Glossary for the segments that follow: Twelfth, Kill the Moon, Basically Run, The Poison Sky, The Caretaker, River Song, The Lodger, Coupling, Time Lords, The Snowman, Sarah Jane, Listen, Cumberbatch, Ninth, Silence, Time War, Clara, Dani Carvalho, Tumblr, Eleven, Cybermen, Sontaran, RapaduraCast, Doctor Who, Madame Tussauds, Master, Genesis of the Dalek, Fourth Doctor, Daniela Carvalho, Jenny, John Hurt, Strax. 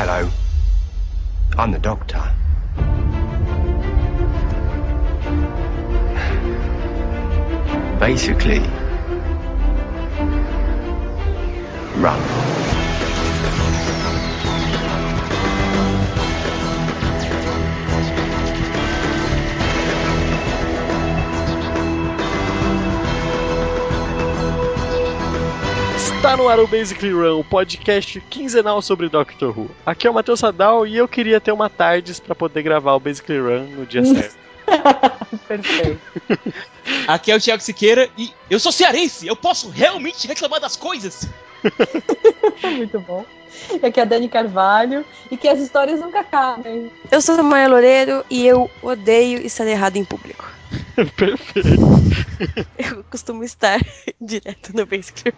Hello. I'm the Doctor. Basically, run. Está no ar o Basically Run, o podcast quinzenal sobre Doctor Who. Aqui é o Matheus Sadal e eu queria ter uma tardes para poder gravar o Basically Run no dia certo. Perfeito. Aqui é o Thiago Siqueira e eu sou cearense, eu posso realmente reclamar das coisas. Muito bom. Aqui é a Dani Carvalho e que as histórias nunca acabem. Eu sou a Maia Loureiro e eu odeio estar errado em público. Perfeito. Eu costumo estar direto no Basecamp.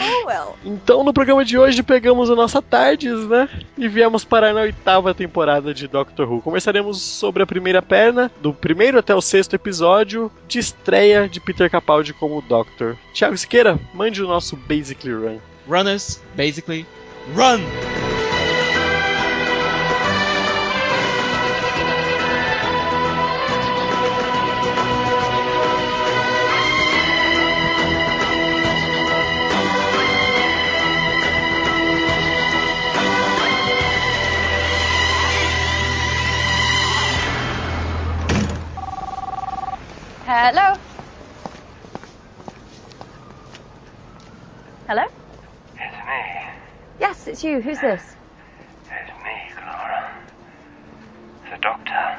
Oh, well. Então no programa de hoje pegamos a nossa tardes, né? E viemos parar na 8ª temporada de Doctor Who. Conversaremos sobre a primeira perna, do primeiro até o 6º episódio de estreia de Peter Capaldi como Doctor. Thiago Siqueira, mande o nosso Basically Run. Runners, Basically Run! Hello? Hello? It's me. Yes, it's you. Who's this? It's me, Clara. The Doctor.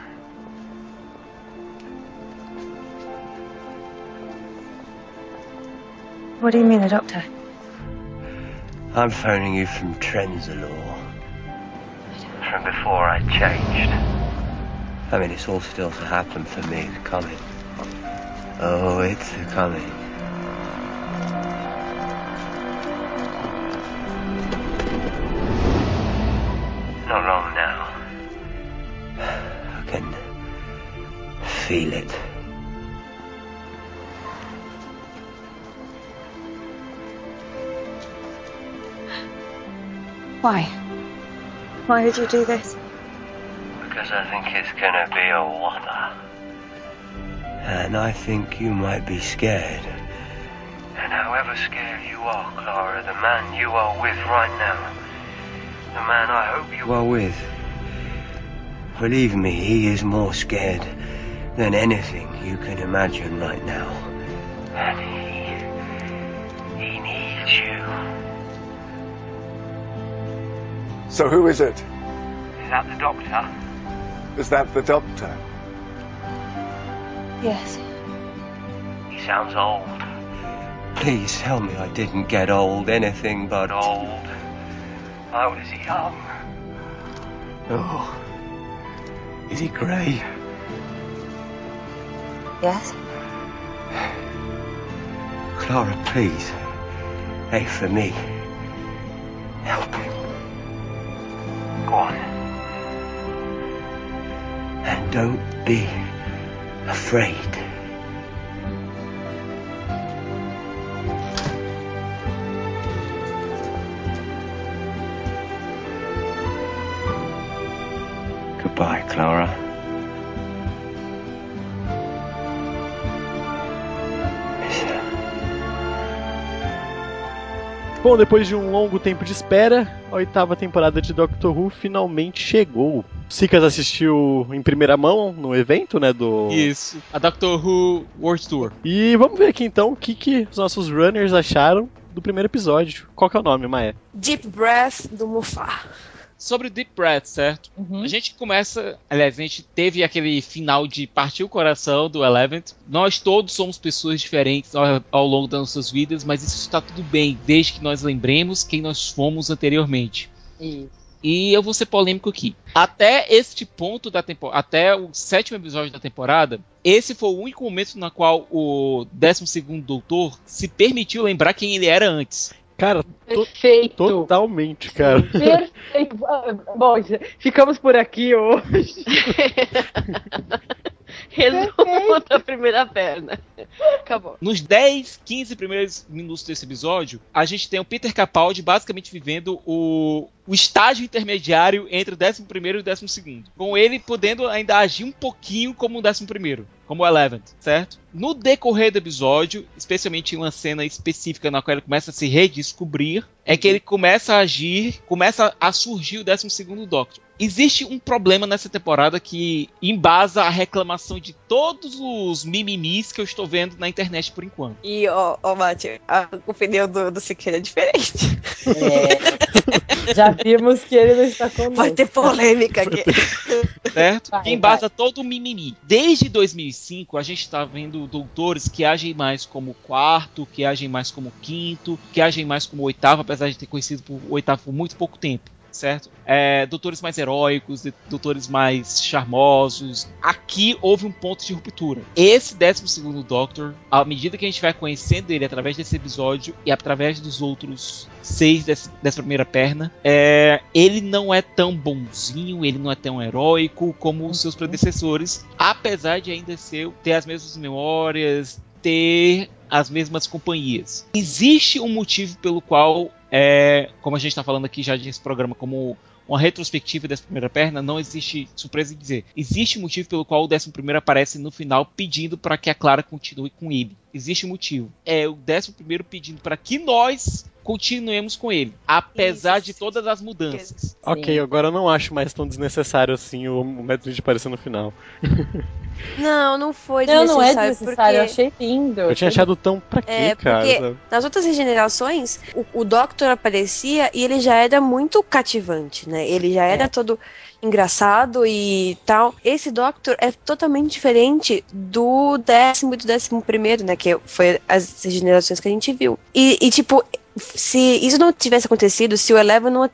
What do you mean, the Doctor? I'm phoning you from Trenzalore. From before I changed. I mean, it's all still to happen for me, coming. Oh, it's a coming. Not long now. I can feel it. Why? Why did you do this? Because I think it's gonna be a whopper. And I think you might be scared. And however scared you are, Clara, the man you are with right now, the man I hope you are with, believe me, he is more scared than anything you can imagine right now. And he needs you. So who is it? Is that the Doctor? Is that the Doctor? Yes. He sounds old. Please tell me I didn't get old, anything but old. I was young. Oh. Is he grey? Yes. Clara, please. Hey, for me. Help him. Go on. And don't be afraid. Goodbye, Clara. Bom, depois de um longo tempo de espera, a 8ª temporada de Doctor Who finalmente chegou. Sikas assistiu em primeira mão no evento, né, do... Isso, a Doctor Who World Tour. E vamos ver aqui então o que os nossos runners acharam do primeiro episódio. Qual que é o nome, Maia? Deep Breath, do Moffat. Sobre Deep Breath, certo? Uhum. A gente começa... Aliás, a gente teve aquele final de Partir o Coração, do Eleven. Nós todos somos pessoas diferentes ao longo das nossas vidas, mas isso está tudo bem, desde que nós lembremos quem nós fomos anteriormente. Isso. E eu vou ser polêmico aqui. Até este ponto da temporada, até o 7º episódio da temporada, esse foi o único momento na qual o 12º Doutor se permitiu lembrar quem ele era antes. Cara, perfeito. Totalmente, cara. Perfeito. Bom, ficamos por aqui hoje. Resumo da primeira perna. Acabou. Nos 10, 15 primeiros minutos desse episódio, a gente tem o Peter Capaldi basicamente vivendo o estágio intermediário entre o 11º e o 12º, com ele podendo ainda agir um pouquinho como o 11º, como o Eleven, certo? No decorrer do episódio, especialmente em uma cena específica na qual ele começa a se redescobrir, é que ele começa a agir, começa a surgir o 12º Doctor. Existe um problema nessa temporada que embasa a reclamação de todos os mimimis que eu estou vendo na internet por enquanto. E, ó, Matheus, a opinião do Siqueira é diferente. É. Já vimos que ele não está conosco. Vai ter polêmica aqui. Certo? Vai, que embasa todo o mimimi. Desde 2005, a gente está vendo doutores que agem mais como quarto, que agem mais como quinto, que agem mais como oitavo, apesar de ter conhecido o oitavo por muito pouco tempo. Certo? Doutores mais heróicos, doutores mais charmosos. Aqui houve um ponto de ruptura. Esse 12º Doctor, à medida que a gente vai conhecendo ele através desse episódio e através dos outros 6 dessa primeira perna, ele não é tão bonzinho, ele não é tão heróico como os seus predecessores, apesar de ainda ter as mesmas memórias, ter as mesmas companhias. Existe um motivo pelo qual, como a gente está falando aqui já nesse programa, como uma retrospectiva dessa primeira perna, não existe surpresa em dizer. Existe um motivo pelo qual o 11º aparece no final pedindo para que a Clara continue com ele. Existe um motivo. É o 11º pedindo para que nós continuemos com ele, apesar de todas as mudanças. Ok, agora eu não acho mais tão desnecessário assim o método de aparecer no final. Não foi desnecessário. Não, não é desnecessário, porque... eu achei lindo. Eu tinha achado tão pra quê, cara? Nas outras regenerações, o Doctor aparecia e ele já era muito cativante, né? Ele já era todo engraçado e tal. Esse Doctor é totalmente diferente do 10º e do 11º, né? Que foi as regenerações que a gente viu. E tipo, se isso não tivesse acontecido, se o Eleven não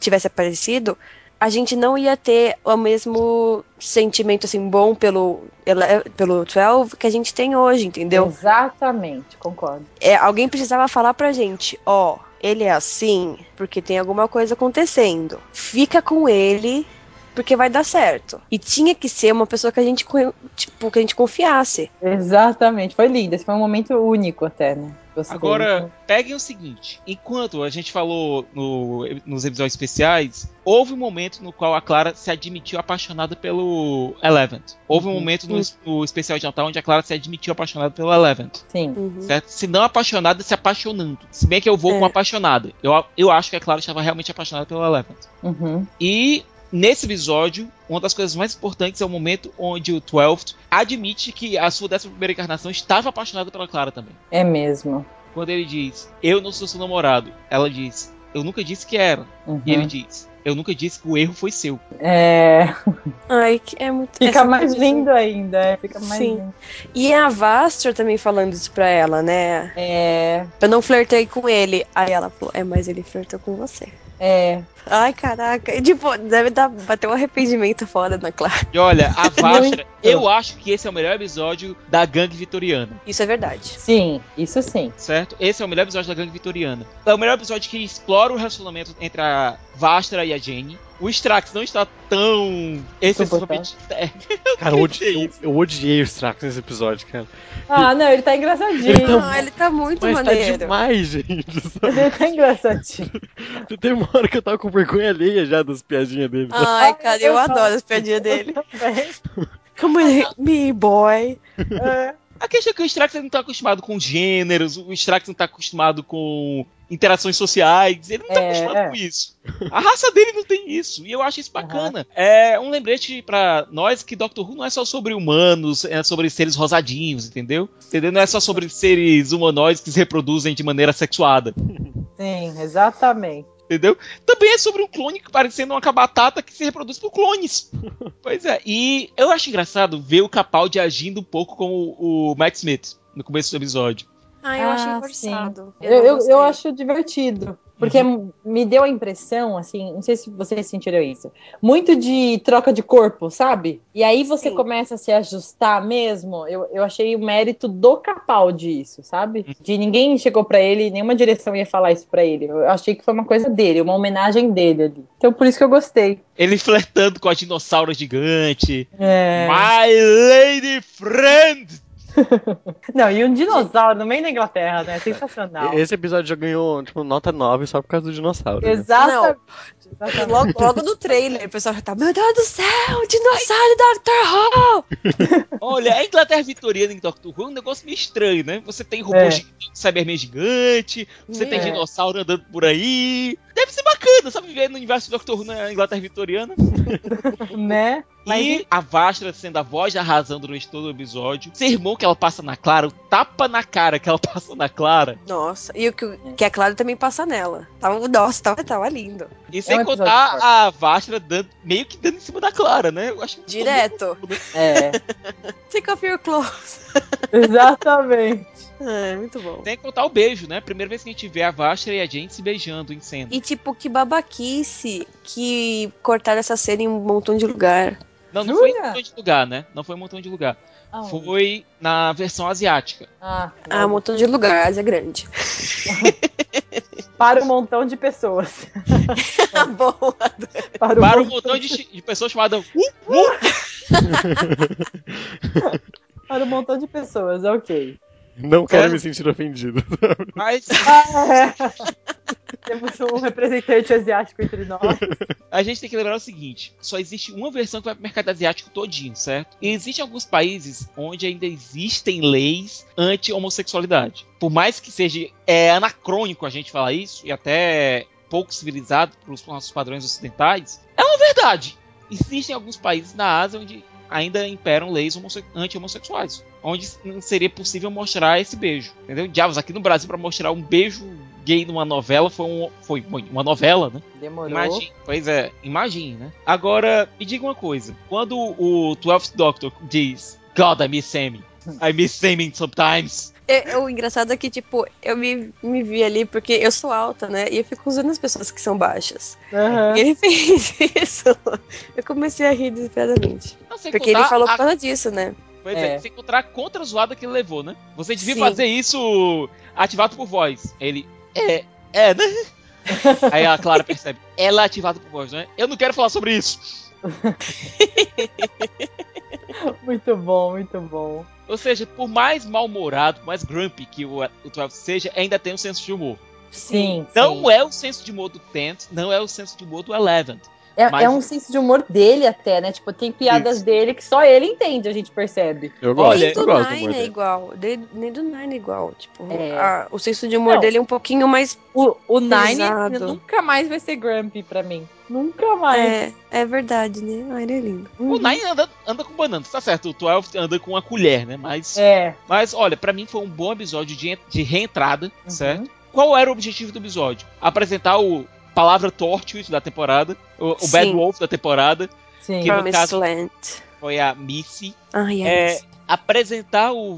tivesse aparecido, a gente não ia ter o mesmo sentimento assim bom pelo 12 que a gente tem hoje, entendeu? Exatamente, concordo. Alguém precisava falar pra gente, ele é assim porque tem alguma coisa acontecendo. Fica com ele porque vai dar certo. E tinha que ser uma pessoa que a gente, tipo, que a gente confiasse. Exatamente, foi lindo. Esse foi um momento único até, né? Agora, peguem o seguinte. Enquanto a gente falou nos episódios especiais, houve um momento no qual a Clara se admitiu apaixonada pelo Eleven. Houve um momento no especial de Natal onde a Clara se admitiu apaixonada pelo Eleven. Sim. Certo? Se não apaixonada, se apaixonando. Se bem que eu vou com apaixonada. Eu acho que a Clara estava realmente apaixonada pelo Eleven. E nesse episódio, uma das coisas mais importantes é o momento onde o Twelfth admite que a sua 11ª encarnação estava apaixonada pela Clara também. É mesmo. Quando ele diz, eu não sou seu namorado, ela diz, eu nunca disse que era. E ele diz, eu nunca disse que o erro foi seu. Ai, que é muito... Fica mais lindo ainda, fica mais lindo. E a Vastra também falando isso pra ela, né? Eu não flertei com ele. Aí ela, mas ele flertou com você. Ai, caraca. Tipo, deve bater um arrependimento foda na Clara. E olha, a Vastra, eu acho que esse é o melhor episódio da Gangue Vitoriana. Isso é verdade. Sim, isso sim. Certo? Esse é o melhor episódio da Gangue Vitoriana. É o melhor episódio que explora o relacionamento entre a Vastra e a Jenny. O Strax não está tão excessivamente... Cara, eu odiei o Strax nesse episódio, cara. Não, ele tá engraçadinho. Ele tá muito maneiro. Mas tá demais, gente. Sabe? Ele tá engraçadinho. Tem uma hora que eu tava com vergonha alheia já das piadinhas dele. Ai, cara, eu adoro as piadinhas dele. Come on, me boy. A questão é que o Strax não tá acostumado com gêneros, o Strax não tá acostumado com interações sociais, ele não tá acostumado com isso. A raça dele não tem isso, e eu acho isso bacana. É um lembrete pra nós que Doctor Who não é só sobre humanos, é sobre seres rosadinhos, entendeu? Não é só sobre seres humanoides que se reproduzem de maneira sexuada. Sim, exatamente. Entendeu? Também é sobre um clone parecendo uma cabatata que se reproduz por clones. Pois é, e eu acho engraçado ver o Capaldi agindo um pouco como o Matt Smith no começo do episódio. Ah, eu achei forçado. Eu acho divertido. Porque me deu a impressão, assim, não sei se vocês sentiram isso, muito de troca de corpo, sabe? E aí você começa a se ajustar mesmo. Eu achei o mérito do Capaldi isso, sabe? De ninguém chegou pra ele, nenhuma direção ia falar isso pra ele. Eu achei que foi uma coisa dele, uma homenagem dele ali. Então por isso que eu gostei. Ele flertando com a dinossauro gigante. É. My lady friend! Não, e um dinossauro no meio da Inglaterra, né? Sensacional. Esse episódio já ganhou, tipo, nota 9 só por causa do dinossauro. Exatamente. Né? Exatamente. Logo no trailer, o pessoal já tá, meu Deus do céu, dinossauro Doctor Who! Olha, a Inglaterra vitoriana em Doctor Who é um negócio meio estranho, né? Você tem robôs Cybermen gigante, você tem dinossauro andando por aí. Deve ser bacana, sabe? Viver no universo do Doctor Who na Inglaterra vitoriana. Né? E a Vastra sendo a voz da razão durante todo o episódio. O sermão que ela passa na Clara, o tapa na cara que ela passa na Clara. Nossa, e o que a Clara também passa nela. Nossa, tava lindo. E sem contar a Vastra meio que dando em cima da Clara, né? Eu acho que direto. É. Take off your clothes. Exatamente. É, muito bom. Tem que contar o beijo, né? Primeira vez que a gente vê a Vastra e a gente se beijando em cena. E tipo, que babaquice que cortaram essa cena em um montão de lugar. Não foi em um montão de lugar, né? Não foi em um montão de lugar. Foi na versão asiática. Um montão de lugar, a Ásia é grande. Para um montão de pessoas. Boa. Para um montão de pessoas chamadas... Para um montão de pessoas, ok. Não quero me sentir ofendido. Mas... Temos um representante asiático entre nós. A gente tem que lembrar o seguinte: só existe uma versão que vai pro mercado asiático todinho, certo? E existem alguns países onde ainda existem leis anti-homossexualidade. Por mais que seja anacrônico a gente falar isso, e até pouco civilizado pelos nossos padrões ocidentais, é uma verdade. Existem alguns países na Ásia onde ainda imperam leis anti-homossexuais, onde não seria possível mostrar esse beijo, entendeu? Diabos, aqui no Brasil pra mostrar um beijo gay numa novela foi uma novela, né? Demorou. Imagine, né? Agora, me diga uma coisa. Quando o 12th Doctor diz God, I miss Sammy sometimes. O engraçado é que, tipo, eu me vi ali porque eu sou alta, né? E eu fico usando as pessoas que são baixas. Uhum. E ele fez isso. Eu comecei a rir desesperadamente. Porque ele falou por causa disso, né? Pois é, sem encontrar a contra zoada que ele levou, né? Você devia fazer isso ativado por voz. Ele, né? Aí a Clara percebe, ela é ativada por voz, né? Eu não quero falar sobre isso. Muito bom, muito bom. Ou seja, por mais mal-humorado, por mais grumpy que o Twelfth seja, ainda tem um senso de humor. Sim. Não é o senso de humor do Tenth, não é o senso de humor do Eleven. É um senso de humor dele até, né? Tipo, tem piadas dele que só ele entende, a gente percebe. Eu gosto. Nem do Nine é igual. Nem do Nine é igual. Tipo, o senso de humor dele é um pouquinho mais o Nine nunca mais vai ser grumpy pra mim. Nunca mais. É verdade, né? Ele é lindo. O Nine anda com banana, tá certo. O 12 anda com uma colher, né? Mas olha, pra mim foi um bom episódio de reentrada, certo? Qual era o objetivo do episódio? Apresentar o Palavra Tortuous da temporada, o Bad Wolf da temporada, que no caso foi a Missy. Apresentar o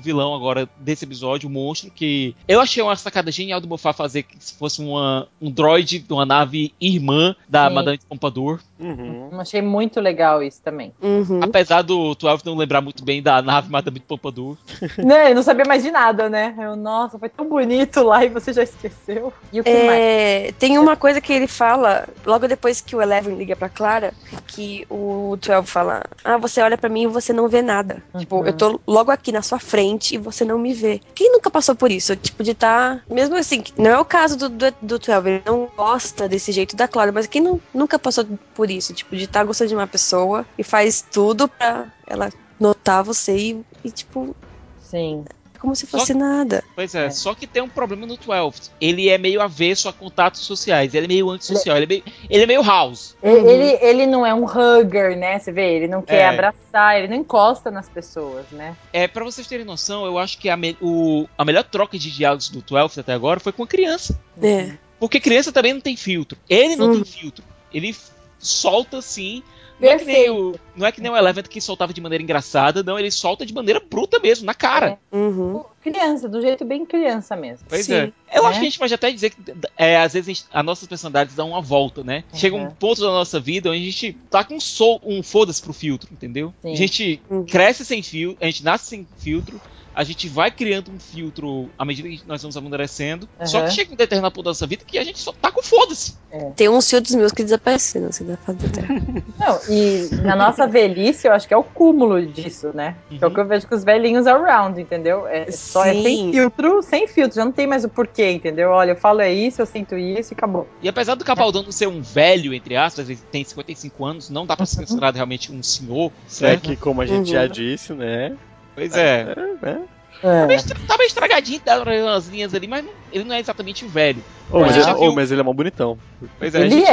vilão agora desse episódio, o monstro, que eu achei uma sacada genial do Moffat fazer que se fosse um droid de uma nave irmã da Madame de Pompadour. Uhum. Achei muito legal isso também. Uhum. Apesar do Twelfth não lembrar muito bem da nave Madame de Pompadour. Né, eu não sabia mais de nada, né? Nossa, foi tão bonito lá e você já esqueceu. E o que mais? Tem uma coisa que ele fala, logo depois que o Eleven liga pra Clara, que o Twelfth fala, você olha pra mim e você não vê nada. Tipo, eu tô logo aqui na sua frente e você não me vê. Quem nunca passou por isso? Tipo, de estar... Mesmo assim, não é o caso do Twelve, ele não gosta desse jeito da Clara, mas quem nunca passou por isso? Tipo, de estar gostando de uma pessoa e faz tudo pra ela notar você e tipo... Sim. Como se fosse nada. Pois é, só que tem um problema no 12. Ele é meio avesso a contatos sociais, ele é meio antissocial, ele é meio house. Ele não é um hugger, né? Você vê, ele não quer abraçar, ele não encosta nas pessoas, né? Pra vocês terem noção, eu acho que a melhor troca de diálogos do 12 até agora foi com a criança. É. Porque criança também não tem filtro. Ele não tem filtro. Ele solta, assim, Não é que nem o Eleven que soltava de maneira engraçada, não, ele solta de maneira bruta mesmo, na cara. É. Uhum. Criança, do jeito bem criança mesmo. Pois sim, é. Eu acho que a gente pode até dizer que às vezes as nossas personalidades dão uma volta, né? Uhum. Chega um ponto da nossa vida onde a gente tá com um foda-se pro filtro, entendeu? Sim. A gente cresce sem filtro, a gente nasce sem filtro, a gente vai criando um filtro à medida que nós vamos amadurecendo. Uhum. Só que chega um determinado ponto da nossa vida que a gente só tá com foda-se. É. Tem uns filtros meus que desapareceram, assim, da fase do tempo. Não, e na nossa velhice, eu acho que é o cúmulo disso, né? Uhum. Que é o que eu vejo com os velhinhos around, entendeu? É, só é sem filtro, já não tem mais o porquê, entendeu? Olha, eu falo é isso, eu sinto isso e acabou. E apesar do Capaldão não ser um velho, entre aspas, ele tem 55 anos, não dá pra ser considerado realmente um senhor, certo? É que, como a gente já disse, né? Pois é. Tá meio estragadinho, tá umas linhas ali, mas ele não é exatamente o velho. Mas ele é mó bonitão. Pois é, ele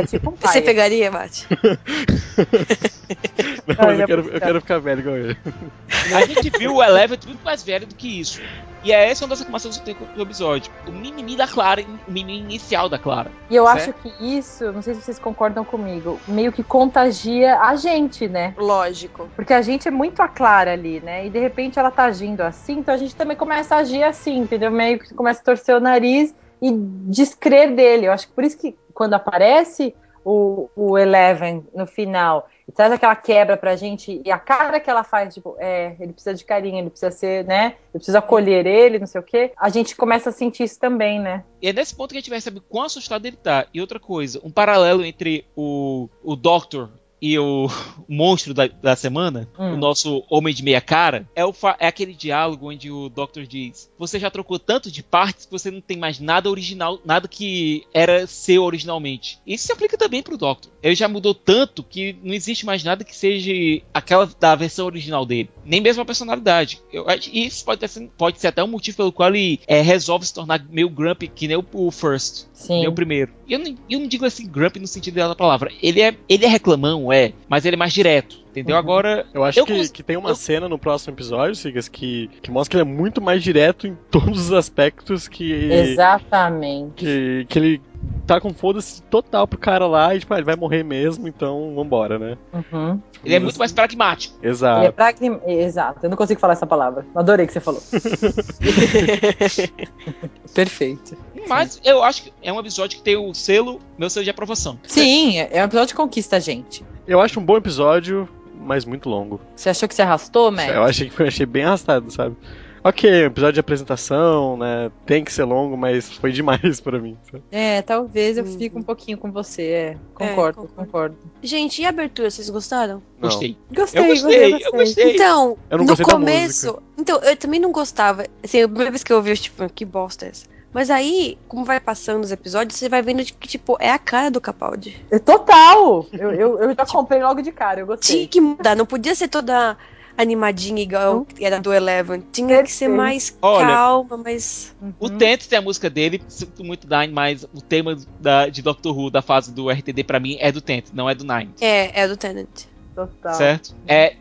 é tipo um pai. Você pegaria, Mate? Não, mas eu quero ficar velho igual ele. A gente viu o Eleven muito mais velho do que isso. E essa é uma das informações do episódio. O mimimi da Clara, o mimimi inicial da Clara. E eu acho que isso, não sei se vocês concordam comigo, meio que contagia a gente, né? Lógico. Porque a gente é muito a Clara ali, né? E de repente ela tá agindo assim, então a gente também começa a agir assim, entendeu? Meio que começa a torcer o nariz e descrer dele. Eu acho que por isso que quando aparece o Eleven no final e traz aquela quebra pra gente e a cara que ela faz, tipo, ele precisa de carinho, ele precisa ser, né, eu preciso acolher ele, não sei o quê, a gente começa a sentir isso também, né? E é nesse ponto que a gente percebe quão assustado ele tá. E outra coisa, um paralelo entre o Doctor e o monstro da semana, o nosso homem de meia cara, é aquele diálogo onde o Doctor diz: você já trocou tanto de partes que você não tem mais nada original, nada que era seu originalmente. Isso se aplica também pro Doctor. Ele já mudou tanto que não existe mais nada que seja aquela da versão original dele. Nem mesmo a personalidade. Isso pode ser até um motivo pelo qual ele resolve se tornar meio grumpy, que nem o First. Sim. Meu primeiro. E eu não digo assim grumpy no sentido da palavra. Ele é reclamão, mas ele é mais direto. Entendeu? Uhum. Agora. Eu acho que tem uma cena no próximo episódio, Sigas, que mostra que ele é muito mais direto em todos os aspectos que. Exatamente. Que ele tá com foda-se total pro cara lá e, tipo, ele vai morrer mesmo, então vambora, né? Uhum. Ele é muito mais pragmático. Exato. Exato. Eu não consigo falar essa palavra. Adorei que você falou. Perfeito. Mas eu acho que é um episódio que tem o selo, meu selo de aprovação. Sim, é um episódio que conquista a gente. Eu acho um bom episódio, mas muito longo. Você achou que se arrastou, Matt? Eu achei que achei bem arrastado, sabe? Ok, episódio de apresentação, né? Tem que ser longo, mas foi demais pra mim. Talvez eu fique um pouquinho com você. Concordo. Gente, e a abertura, vocês gostaram? Não. Gostei. Então, eu não no começo... Então, eu também não gostava. Assim, a primeira vez que eu ouvi, eu tipo, que bosta é essa? Mas aí, como vai passando os episódios, você vai vendo que, tipo, é a cara do Capaldi. Total! Eu já comprei logo de cara, eu gostei. Tinha que mudar, não podia ser toda... animadinha igual era do Eleven. Tinha que ser mais calma, mas... O Tenth tem a música dele, sinto muito Nine, mas o tema de Doctor Who, da fase do RTD, pra mim, é do Tenth, não é do Nine. É do Tenth. Total. Certo?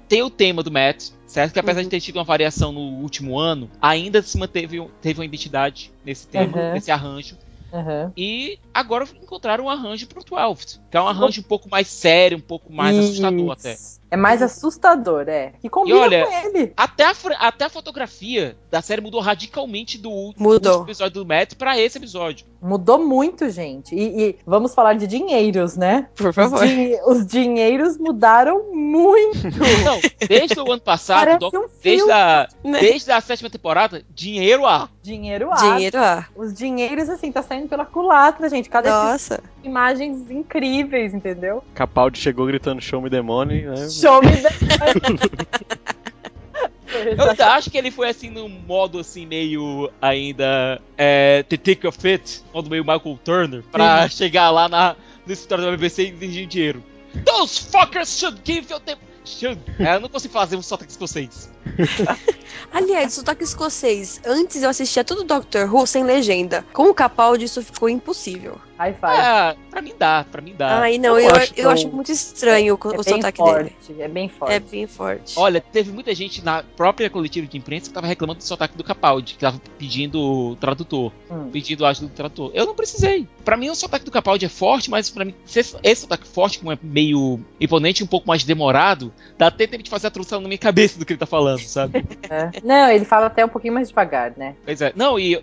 Tem o tema do Matt, certo? Que apesar de ter tido uma variação no último ano, ainda se manteve uma identidade nesse tema, nesse arranjo. Uhum. E agora encontraram um arranjo pro Twelfth, que é um arranjo um pouco mais sério, um pouco mais assustador até. É mais assustador, que combina com ele. Até a fotografia da série mudou radicalmente do último episódio do Matt pra esse episódio. Mudou muito, gente. E vamos falar de dinheiros, né? Por favor. Os dinheiros mudaram muito. Não, desde o ano passado, desde a 7ª temporada, dinheiro a. Os dinheiros, assim, tá saindo pela culatra, gente. Nossa. Imagens incríveis, entendeu? Capaldi chegou gritando show me the money, né? Show me the money. Eu acho que ele foi assim num modo assim meio ainda The Tick of It, modo meio Michael Turner, pra chegar lá no escritório da BBC e exigir dinheiro. Those fuckers should give your tempo. Eu não consigo fazer um sotaque escocês. Aliás, sotaque escocês. Antes eu assistia tudo Doctor Who sem legenda. Com o Capaldi isso ficou impossível. High five. Pra mim dá. Ai, não, eu acho muito estranho o sotaque dele. É bem forte. Olha, teve muita gente na própria coletiva de imprensa que tava reclamando do sotaque do Capaldi, que tava pedindo o tradutor, pedindo a ajuda do tradutor. Eu não precisei. Pra mim o sotaque do Capaldi é forte, mas pra mim esse sotaque forte, como é meio imponente, um pouco mais demorado, dá até tempo de fazer a tradução na minha cabeça do que ele tá falando, sabe? É. Não, ele fala até um pouquinho mais devagar, né? Pois é. Não, e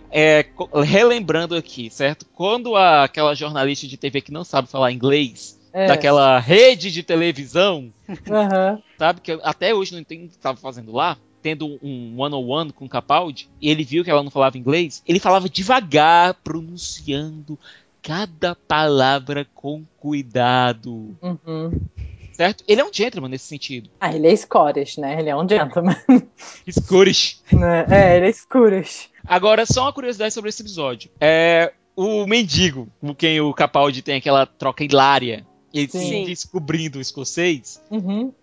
relembrando aqui, certo? Quando aquela jornalista de TV que não sabe falar inglês, daquela rede de televisão, sabe? Que até hoje não entendo o que tava fazendo lá, tendo um one-on-one com o Capaldi, e ele viu que ela não falava inglês, ele falava devagar, pronunciando cada palavra com cuidado. Uhum. Certo? Ele é um gentleman nesse sentido. Ah, ele é Scottish, né? Ele é um gentleman. Scottish. Ele é Scottish. Agora, só uma curiosidade sobre esse episódio. O mendigo, com quem o Capaldi tem aquela troca hilária, ele se descobrindo o escocês,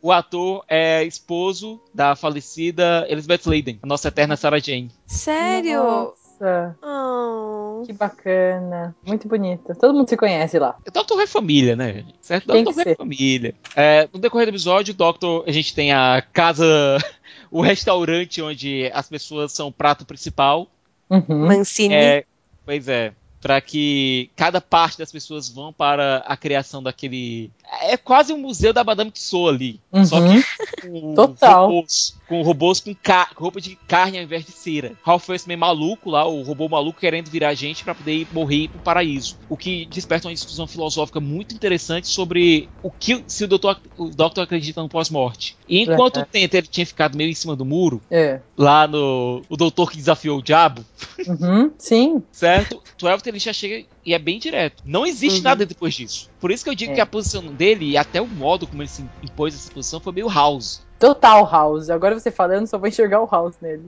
o ator é esposo da falecida Elizabeth Sladen, a nossa eterna Sarah Jane. Sério? Nossa. Oh. Que bacana. Muito bonito. Todo mundo se conhece lá. O Doctor Who é família, né? Certo? Tem Doctor Who é família. No decorrer do episódio, Doctor, a gente tem a casa, o restaurante onde as pessoas são o prato principal. Mancini. Pois é. Pra que cada parte das pessoas vão para a criação daquele... É quase um museu da Madame Tussauds ali. Só que com robôs com roupa de carne ao invés de cera. Ralph Fiennes meio maluco lá, o robô maluco querendo virar gente pra poder morrer pro paraíso. O que desperta uma discussão filosófica muito interessante sobre o que se o Doctor acredita no pós-morte. E enquanto o Tenth ele tinha ficado meio em cima do muro, lá no... O doutor que desafiou o diabo. Sim. Certo? Twelfth ele já chega e é bem direto. Não existe nada depois disso. Por isso que eu digo que a posição dele e até o modo como ele se impôs essa posição foi meio House. Total House. Agora você falando, só vou enxergar o House nele.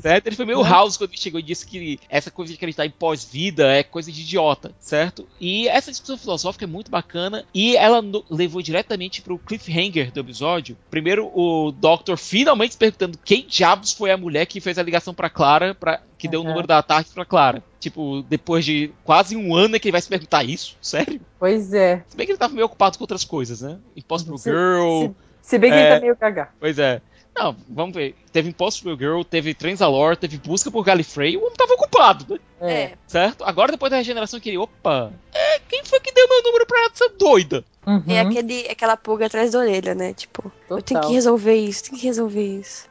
Certo? Ele foi meio House quando ele chegou e disse que essa coisa de acreditar em pós-vida é coisa de idiota, certo? E essa discussão filosófica é muito bacana e ela levou diretamente pro cliffhanger do episódio. Primeiro, o Doctor finalmente se perguntando quem diabos foi a mulher que fez a ligação pra Clara, que deu o número da tarde pra Clara. Tipo, depois de quase um ano é que ele vai se perguntar isso? Sério? Pois é. Se bem que ele tava meio ocupado com outras coisas, né? Impossible Girl... Se bem que ele tá meio cagado. Pois é. Não, vamos ver. Teve Impossible Girl, teve Transalore, teve busca por Gallifrey. O homem tava ocupado, né? Certo? Agora, depois da regeneração, que ele... Opa! Quem foi que deu meu número pra essa doida? É aquela pulga atrás da orelha, né? Tipo, eu tenho que resolver isso,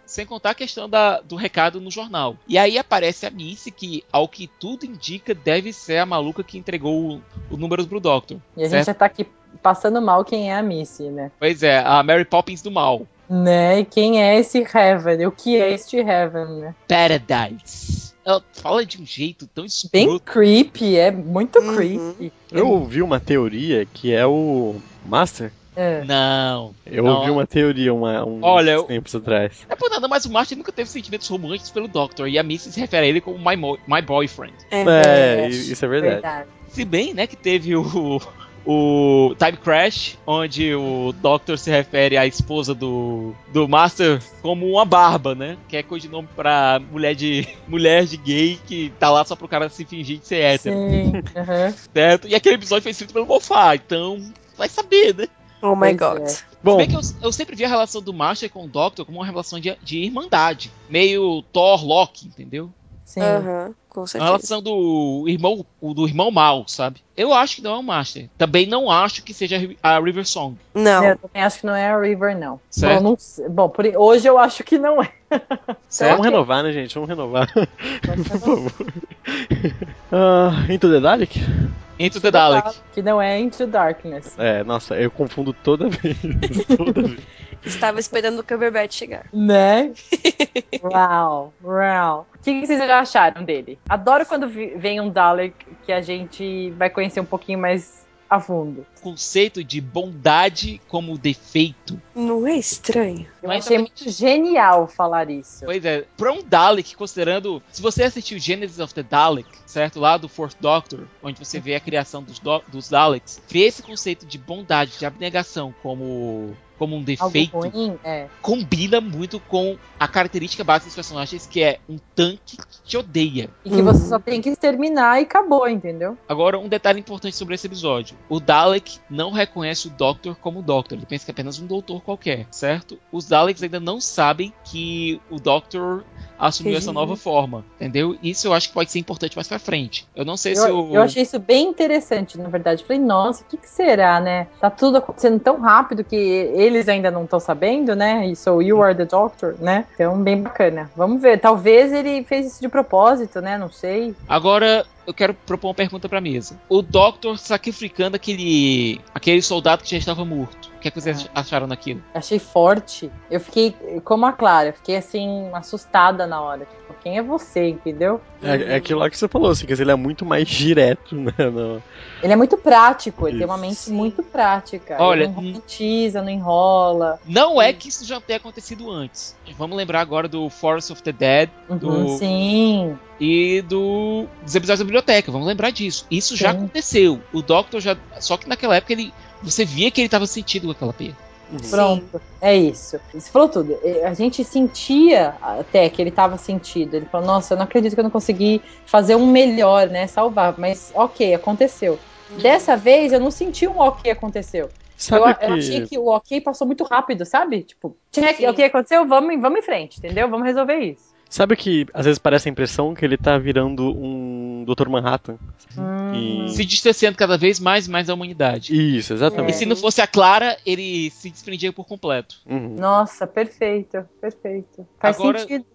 Sem contar a questão do recado no jornal. E aí aparece a Missy, que, ao que tudo indica, deve ser a maluca que entregou o número pro Doctor. E a gente já tá aqui passando mal quem é a Missy, né? Pois é, a Mary Poppins do mal. Né? E quem é esse Heaven? O que é este Heaven, né? Paradise. Ela fala de um jeito tão escuro. Bem creepy, é muito creepy. Eu ouvi uma teoria que é o Master. Não. Ouvi uma teoria uns tempos atrás. É por nada, mas o Master nunca teve sentimentos românticos pelo Doctor. E a Missy se refere a ele como my boyfriend. Isso é verdade. Se bem, né, que teve o Time Crash, onde o Doctor se refere à esposa do Master como uma barba, né? Que é codinome pra mulher de gay que tá lá só pro cara se fingir de ser hétero. Sim, certo? E aquele episódio foi escrito pelo Moffat, então vai saber, né? Oh my God. Bom, se bem que eu sempre vi a relação do Master com o Doctor como uma relação de irmandade. Meio Thor, Loki, entendeu? Sim. Com certeza. A relação do irmão mal, sabe? Eu acho que não é o Master. Também não acho que seja a River Song. Não. Eu também acho que não é a River, não. Certo? Bom, hoje eu acho que não é. Certo? Vamos renovar, né, gente? Vamos renovar. Por favor. Into the Dalek? Into the Dalek. Que não é Into Darkness. Nossa, eu confundo toda vez. Estava esperando o Cumberbatch chegar. Né? Uau. O que vocês já acharam dele? Adoro quando vem um Dalek que a gente vai conhecer um pouquinho mais a fundo. O conceito de bondade como defeito. Não é estranho? Eu achei muito genial falar isso. Pois é, pra um Dalek, considerando... Se você assistiu Genesis of the Dalek, certo? Lá do Fourth Doctor, onde você vê a criação dos Daleks, ver esse conceito de bondade, de abnegação como um defeito, ruim, combina muito com a característica básica dos personagens, que é um tanque que te odeia. E que você só tem que exterminar e acabou, entendeu? Agora, um detalhe importante sobre esse episódio. O Dalek não reconhece o Doctor como Doctor. Ele pensa que é apenas um doutor qualquer, certo? Os Daleks ainda não sabem que o Doctor assumir essa nova forma, entendeu? Isso eu acho que pode ser importante mais pra frente. Eu não sei se eu... Eu achei isso bem interessante, na verdade. Falei, nossa, o que será, né? Tá tudo acontecendo tão rápido que eles ainda não estão sabendo, né? E so you are the doctor, né? Então, bem bacana. Vamos ver. Talvez ele fez isso de propósito, né? Não sei. Agora... eu quero propor uma pergunta pra mesa. O Doctor sacrificando aquele soldado que já estava morto. O que é que vocês acharam daquilo? Achei forte. Eu fiquei, como a Clara, eu fiquei assim, assustada na hora. Tipo, quem é você, entendeu? É aquilo lá que você falou, assim, que ele é muito mais direto, né? Ele é muito prático, ele tem uma mente muito prática. Olha, ele não romantiza, não enrola. Não é que isso já tenha acontecido antes. Vamos lembrar agora do Forest of the Dead. Sim. E dos episódios da biblioteca, vamos lembrar disso. Isso já aconteceu. O Doctor já. Só que naquela época você via que ele estava sentindo aquela perda. Pronto, é isso. Você falou tudo. A gente sentia até que ele estava sentido. Ele falou, nossa, eu não acredito que eu não consegui fazer um melhor, né? Salvar. Mas ok, aconteceu. Dessa vez eu não senti um ok aconteceu. Eu achei que o ok passou muito rápido, sabe? Tipo, ok aconteceu, vamos em frente, entendeu? Vamos resolver isso. Sabe que às vezes parece a impressão que ele tá virando um Dr. Manhattan? Se distanciando cada vez mais da humanidade. Isso, exatamente. E se não fosse a Clara, ele se desprendia por completo. Nossa, perfeito. Faz sentido.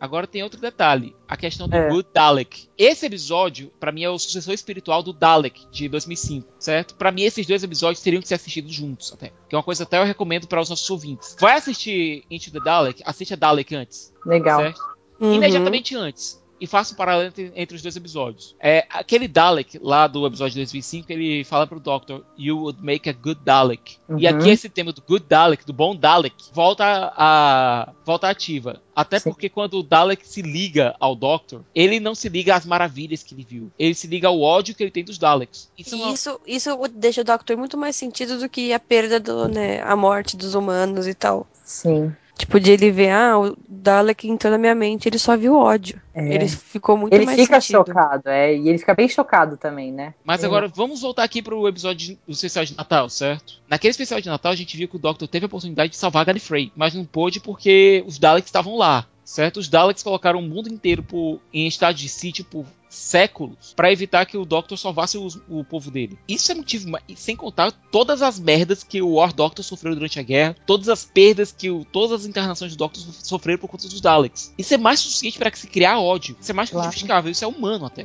Agora tem outro detalhe. A questão do Good Dalek. Esse episódio, pra mim, é o sucessor espiritual do Dalek, de 2005, certo? Pra mim, esses dois episódios teriam que ser assistidos juntos, até. Que é uma coisa até eu recomendo para os nossos ouvintes. Vai assistir Into the Dalek, assiste a Dalek antes. Legal. Certo? Imediatamente antes. E faça um paralelo entre os dois episódios. Aquele Dalek lá do episódio de 2005, ele fala pro Doctor, you would make a good Dalek. E aqui esse tema do good Dalek, do bom Dalek, volta ativa. Até porque quando o Dalek se liga ao Doctor, ele não se liga às maravilhas que ele viu. Ele se liga ao ódio que ele tem dos Daleks. Isso deixa o Doctor muito mais sentido do que a perda a morte dos humanos e tal. Sim. Tipo, de ele ver, o Dalek entrou na minha mente, ele só viu ódio. Ele ficou muito mais sentido. Ele fica chocado, e ele fica bem chocado também, né? Mas agora, vamos voltar aqui pro episódio do especial de Natal, certo? Naquele especial de Natal, a gente viu que o Doctor teve a oportunidade de salvar Gallifrey, mas não pôde porque os Daleks estavam lá, certo? Os Daleks colocaram o mundo inteiro em estado de sítio por séculos pra evitar que o Doctor salvasse o povo dele. Isso é motivo, sem contar todas as merdas que o War Doctor sofreu durante a guerra, todas as perdas que todas as encarnações do Doctor sofreram por conta dos Daleks. Isso é mais suficiente para que se criar ódio. Isso é mais justificável, isso é humano até.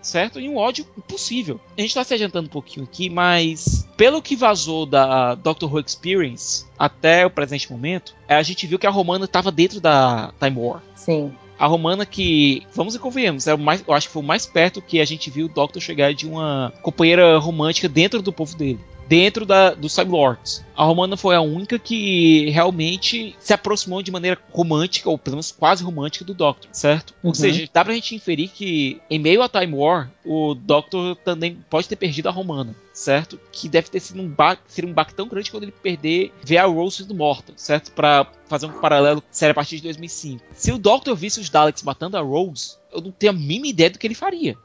Certo? E um ódio impossível. A gente tá se adiantando um pouquinho aqui, mas pelo que vazou da Doctor Who Experience até o presente momento, a gente viu que a Romana tava dentro da Time War. Sim. A Romana que, vamos e convenhamos, eu acho que foi o mais perto que a gente viu o Doctor chegar de uma companheira romântica dentro do povo dele. Dentro dos Time Lords. A Romana foi a única que realmente se aproximou de maneira romântica, ou pelo menos quase romântica, do Doctor, certo? Ou seja, dá pra gente inferir que, em meio à Time War, o Doctor também pode ter perdido a Romana, certo? Que deve ter sido um baque tão grande quando ele ver a Rose sendo morta, certo? Pra fazer um paralelo sério a partir de 2005. Se o Doctor visse os Daleks matando a Rose, eu não tenho a mínima ideia do que ele faria.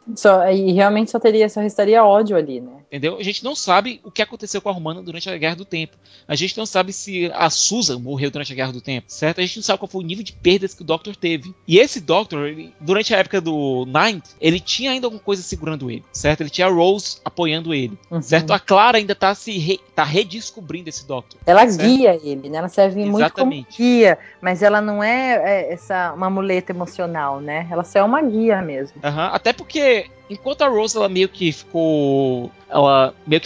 E realmente só restaria ódio ali, né? Entendeu? A gente não sabe o que aconteceu com a Romana durante a Guerra do Tempo. A gente não sabe se a Susan morreu durante a Guerra do Tempo, certo? A gente não sabe qual foi o nível de perdas que o Doctor teve. E esse Doctor, durante a época do Ninth, ele tinha ainda alguma coisa segurando ele, certo? Ele tinha a Rose apoiando ele, certo? A Clara ainda tá tá redescobrindo esse Doctor. Ela guia ele, né? Ela serve muito como guia, mas ela não é uma muleta emocional, né? Ela só é uma guia mesmo. Até porque enquanto a Rose ela meio que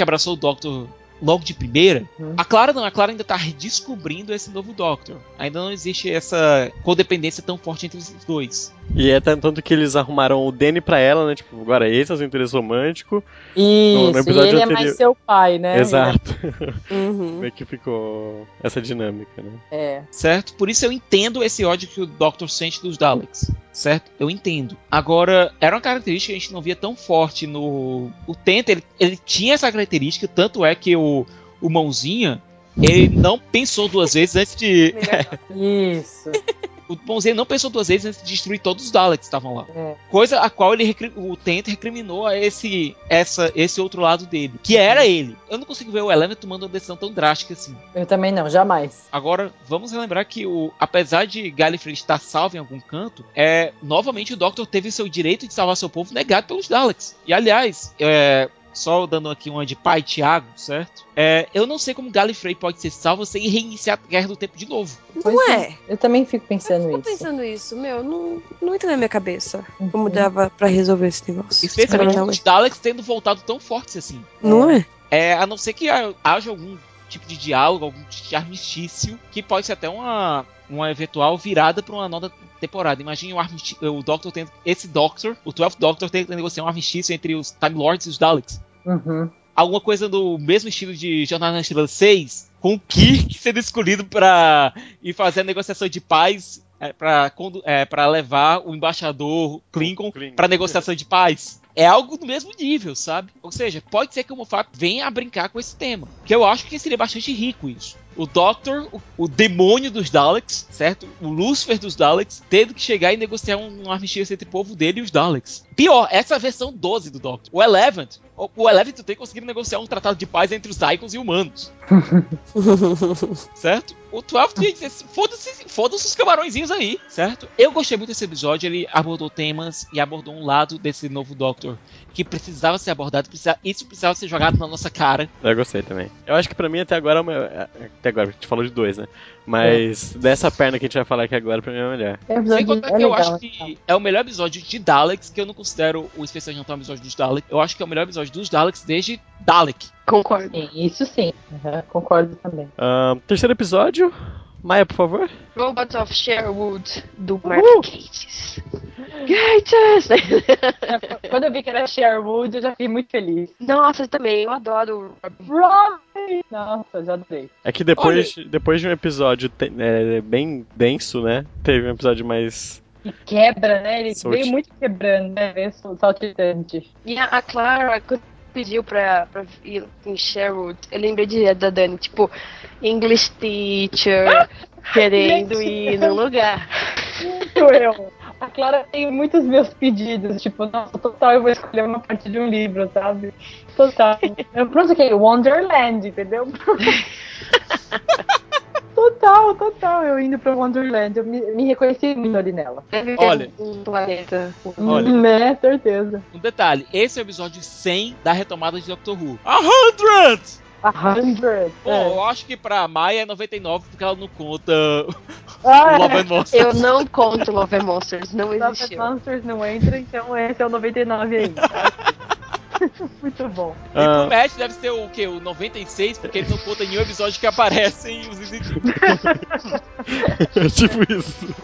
abraçou o Doctor logo de primeira, a Clara ainda tá redescobrindo esse novo Doctor. Ainda não existe essa codependência tão forte entre os dois. E é tanto que eles arrumaram o Danny pra ela, né? Tipo, agora esse é o seu interesse romântico. Isso, no episódio ele é mais seu pai, né? Exato. Como é que ficou essa dinâmica, né? Certo? Por isso eu entendo esse ódio que o Doctor sente dos Daleks. Certo? Eu entendo. Agora, era uma característica que a gente não via tão forte no... O Tenth, ele tinha essa característica, tanto é que o Mãozinha, ele não pensou duas vezes antes de... Isso... O Bonzinho não pensou duas vezes antes de destruir todos os Daleks que estavam lá. É. Coisa a qual ele o Tenth recriminou a esse outro lado dele, que era ele. Eu não consigo ver o Eleven tomando uma decisão tão drástica assim. Eu também não, jamais. Agora, vamos relembrar que apesar de Gallifrey estar salvo em algum canto, novamente o Doctor teve seu direito de salvar seu povo negado pelos Daleks. E aliás, só dando aqui uma de pai Thiago, certo? Eu não sei como Gallifrey pode ser salvo sem reiniciar a Guerra do Tempo de novo. Não é? Eu também fico pensando nisso. Não entra na minha cabeça como dava pra resolver esse negócio. Especialmente os Daleks tendo voltado tão fortes assim. Não é? A não ser que haja algum tipo de diálogo, algum tipo de armistício, que pode ser até uma eventual virada para uma nova temporada. Imagine o Doctor tendo o Twelfth Doctor tenta negociar um armistício entre os Time Lords e os Daleks. Alguma coisa do mesmo estilo de Jornada na Estrela 6, com o Kirk sendo escolhido para ir fazer a negociação de paz para levar o embaixador Klingon para negociação de paz. É algo do mesmo nível, sabe? Ou seja, pode ser que o Moffat venha a brincar com esse tema, que eu acho que seria bastante rico isso. O Doctor, o demônio dos Daleks, certo? O Lúcifer dos Daleks, tendo que chegar e negociar um armistício entre o povo dele e os Daleks. Pior, essa é a versão 12 do Doctor. O Eleven tem conseguido negociar um tratado de paz entre os Icons e humanos. Certo? O Twelfth ia dizer, foda-se os camarõezinhos aí, certo? Eu gostei muito desse episódio, ele abordou temas e abordou um lado desse novo Doctor que precisava ser abordado, isso precisava ser jogado na nossa cara. Eu gostei também. Eu acho que pra mim até agora, a gente falou de dois, né? Mas dessa perna que a gente vai falar aqui agora, pra mim é o melhor. Sem contar que eu acho que é o melhor episódio de Daleks, que eu não considero o especial de Natal um episódio dos Daleks. Eu acho que é o melhor episódio dos Daleks desde Dalek. Concordo. Sim, isso sim. Concordo também. Terceiro episódio. Maia, por favor. Robots of Sherwood, do Mark Gatiss. Quando eu vi que era Sherwood, eu já fiquei muito feliz. Nossa, também, eu adoro o Robin. Nossa, já adorei. É que depois de um episódio bem denso, né? Teve um episódio mais... E quebra, né? Ele veio muito quebrando, né? Veio saltitante. E a Clara... pediu pra ir em Sherwood, eu lembrei direto da Danny, tipo, English teacher, querendo ir no lugar. Muito eu. A Clara tem muitos meus pedidos, tipo, nossa, total, eu vou escolher uma parte de um livro, sabe? Total. Eu pronunciei Wonderland, entendeu? Total, eu indo pra Wonderland, eu me reconheci muito ali nela. Olha, um planeta. Né, certeza. Um detalhe, esse é o episódio 100 da retomada de Doctor Who. 100! Pô, eu acho que pra Maia é 99 porque ela não conta o Love and Monsters. Eu não conto Love and Monsters, não existe. Love and Monsters não entra, então esse é o 99 ainda. Muito bom. E pro Matt deve ser o quê? O 96, porque ele não conta nenhum episódio que aparecem os indivíduos. É tipo isso.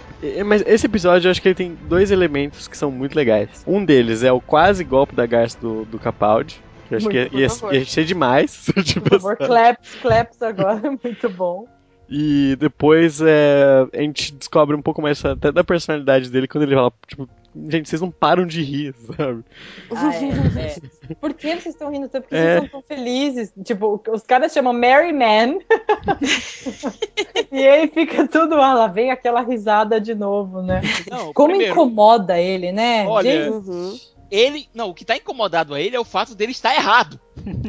Mas esse episódio eu acho que ele tem dois elementos que são muito legais. Um deles é o quase golpe da garça do Capaldi. Eu acho muito, que ia ser demais. Por favor, claps agora, muito bom. E depois a gente descobre um pouco mais até da personalidade dele quando ele fala, tipo, gente, vocês não param de rir, sabe? Por que vocês estão rindo tanto? Por que vocês estão tão felizes? Tipo, os caras chamam Merry Man. E ele fica tudo, lá vem aquela risada de novo, né? Não, como primeiro, incomoda ele, né? Olha, Jesus. O que tá incomodado a ele é o fato dele estar errado.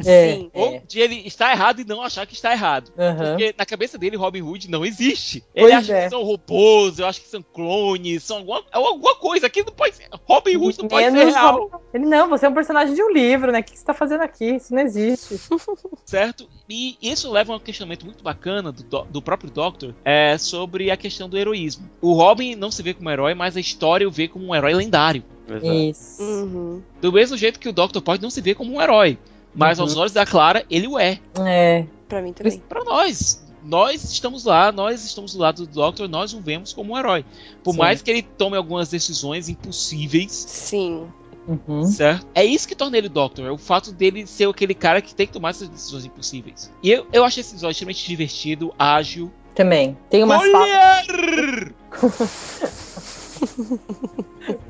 Sim. Ou de ele estar errado e não achar que está errado. Porque na cabeça dele, Robin Hood não existe. Ele acha que são robôs, eu acho que são clones, são alguma coisa. Aqui não pode ser. Robin Hood não pode ser real. Ele não, você é um personagem de um livro, né? O que você tá fazendo aqui? Isso não existe. Certo? E isso leva a um questionamento muito bacana do próprio Doctor sobre a questão do heroísmo. O Robin não se vê como herói, mas a história o vê como um herói lendário. Exato. Isso. Do mesmo jeito que o Doctor pode não se ver como um herói, mas aos olhos da Clara, ele o é. Pra mim também. Pra nós. Nós estamos lá, nós estamos do lado do Doctor, nós o vemos como um herói. Por mais que ele tome algumas decisões impossíveis. Sim. Certo? É isso que torna ele o Doctor, é o fato dele ser aquele cara que tem que tomar essas decisões impossíveis. E eu achei esse episódio extremamente divertido, ágil. Também. Tem umas falas.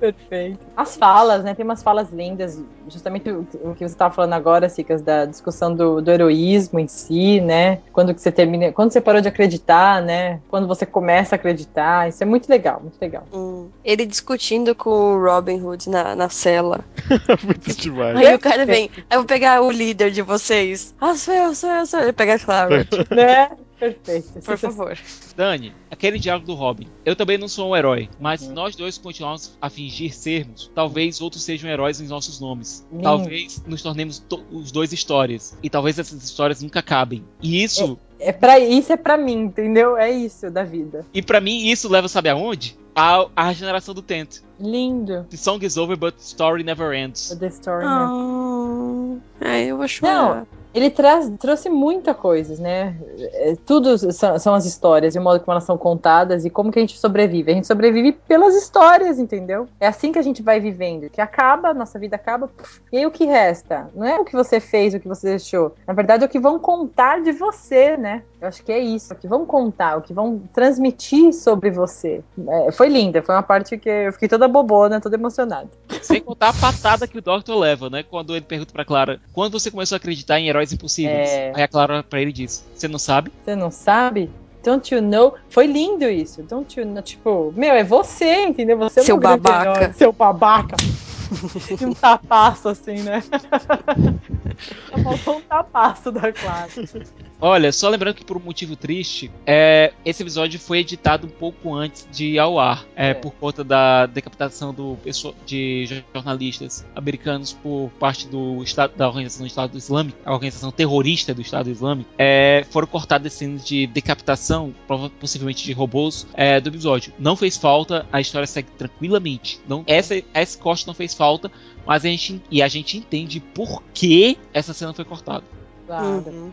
Perfeito. As falas, né? Tem umas falas lindas, justamente o que você estava falando agora, Cicas, da discussão do heroísmo em si, né? Quando que você termina, quando você parou de acreditar, né? Quando você começa a acreditar, isso é muito legal, muito legal. Ele discutindo com o Robin Hood na cela. Muito demais. Aí o cara vem, eu vou pegar o líder de vocês. Ah, sou eu. Ele pega a Clara. Né? Perfeito. Por favor. Dani, aquele diálogo do Robin. Eu também não sou um herói, mas se nós dois continuarmos a fingir sermos, talvez outros sejam heróis em nossos nomes. Talvez nos tornemos os dois histórias. E talvez essas histórias nunca acabem. E isso... Isso é pra mim, entendeu? É isso da vida. E pra mim, isso leva, sabe aonde? A regeneração do Tenth. Lindo. The song is over, but the story never ends. The story never... É, eu vou chorar. Não. Ele trouxe muita coisa, né? Tudo são as histórias e o modo como elas são contadas e como que a gente sobrevive. A gente sobrevive pelas histórias, entendeu? É assim que a gente vai vivendo. Que acaba, nossa vida acaba. E aí o que resta? Não é o que você fez, o que você deixou. Na verdade, é o que vão contar de você, né? Eu acho que é isso. O que vão contar, o que vão transmitir sobre você. É, foi linda. Foi uma parte que eu fiquei toda bobona, toda emocionada. Sem contar a patada que o Doctor leva, né? Quando ele pergunta pra Clara, quando você começou a acreditar em herói impossíveis. Aí a Clara pra ele diz: você não sabe? Você não sabe? Don't you know? Foi lindo isso. Don't you know? Tipo, meu, é você, entendeu? Você é um babaca. Seu babaca. E um tapaço assim, né? Só faltou um tapaço da Clara. Olha, só lembrando que por um motivo triste, esse episódio foi editado um pouco antes de ir ao ar, por conta da decapitação de jornalistas americanos por parte do Estado, da Organização do Estado Islâmico, a organização terrorista do Estado Islâmico, foram cortadas cenas de decapitação, possivelmente de robôs, do episódio. Não fez falta, a história segue tranquilamente. Não, esse corte não fez falta, mas a gente entende por que essa cena foi cortada. Claro. Uhum.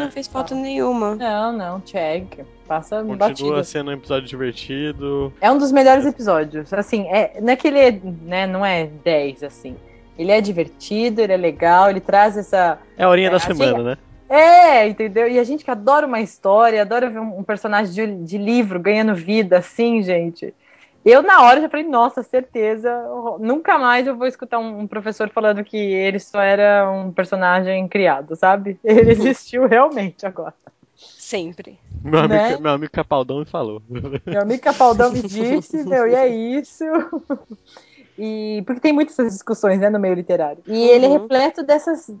Não fez falta nenhuma. Não, check. Passa batido. Continua sendo um episódio divertido. É um dos melhores episódios. Assim, não é que ele é, né, não é 10, assim. Ele é divertido, ele é legal, ele traz essa... É a horinha da semana, né? Entendeu? E a gente que adora uma história, adora ver um personagem de livro ganhando vida, assim, gente... Eu, na hora, já falei, nossa, certeza, nunca mais eu vou escutar um professor falando que ele só era um personagem criado, sabe? Ele existiu realmente agora. Sempre. Meu amigo Capaldão me falou. Meu amigo Capaldão me disse, meu, e é isso... E, porque tem muitas essas discussões, né, no meio literário. E ele é repleto dessas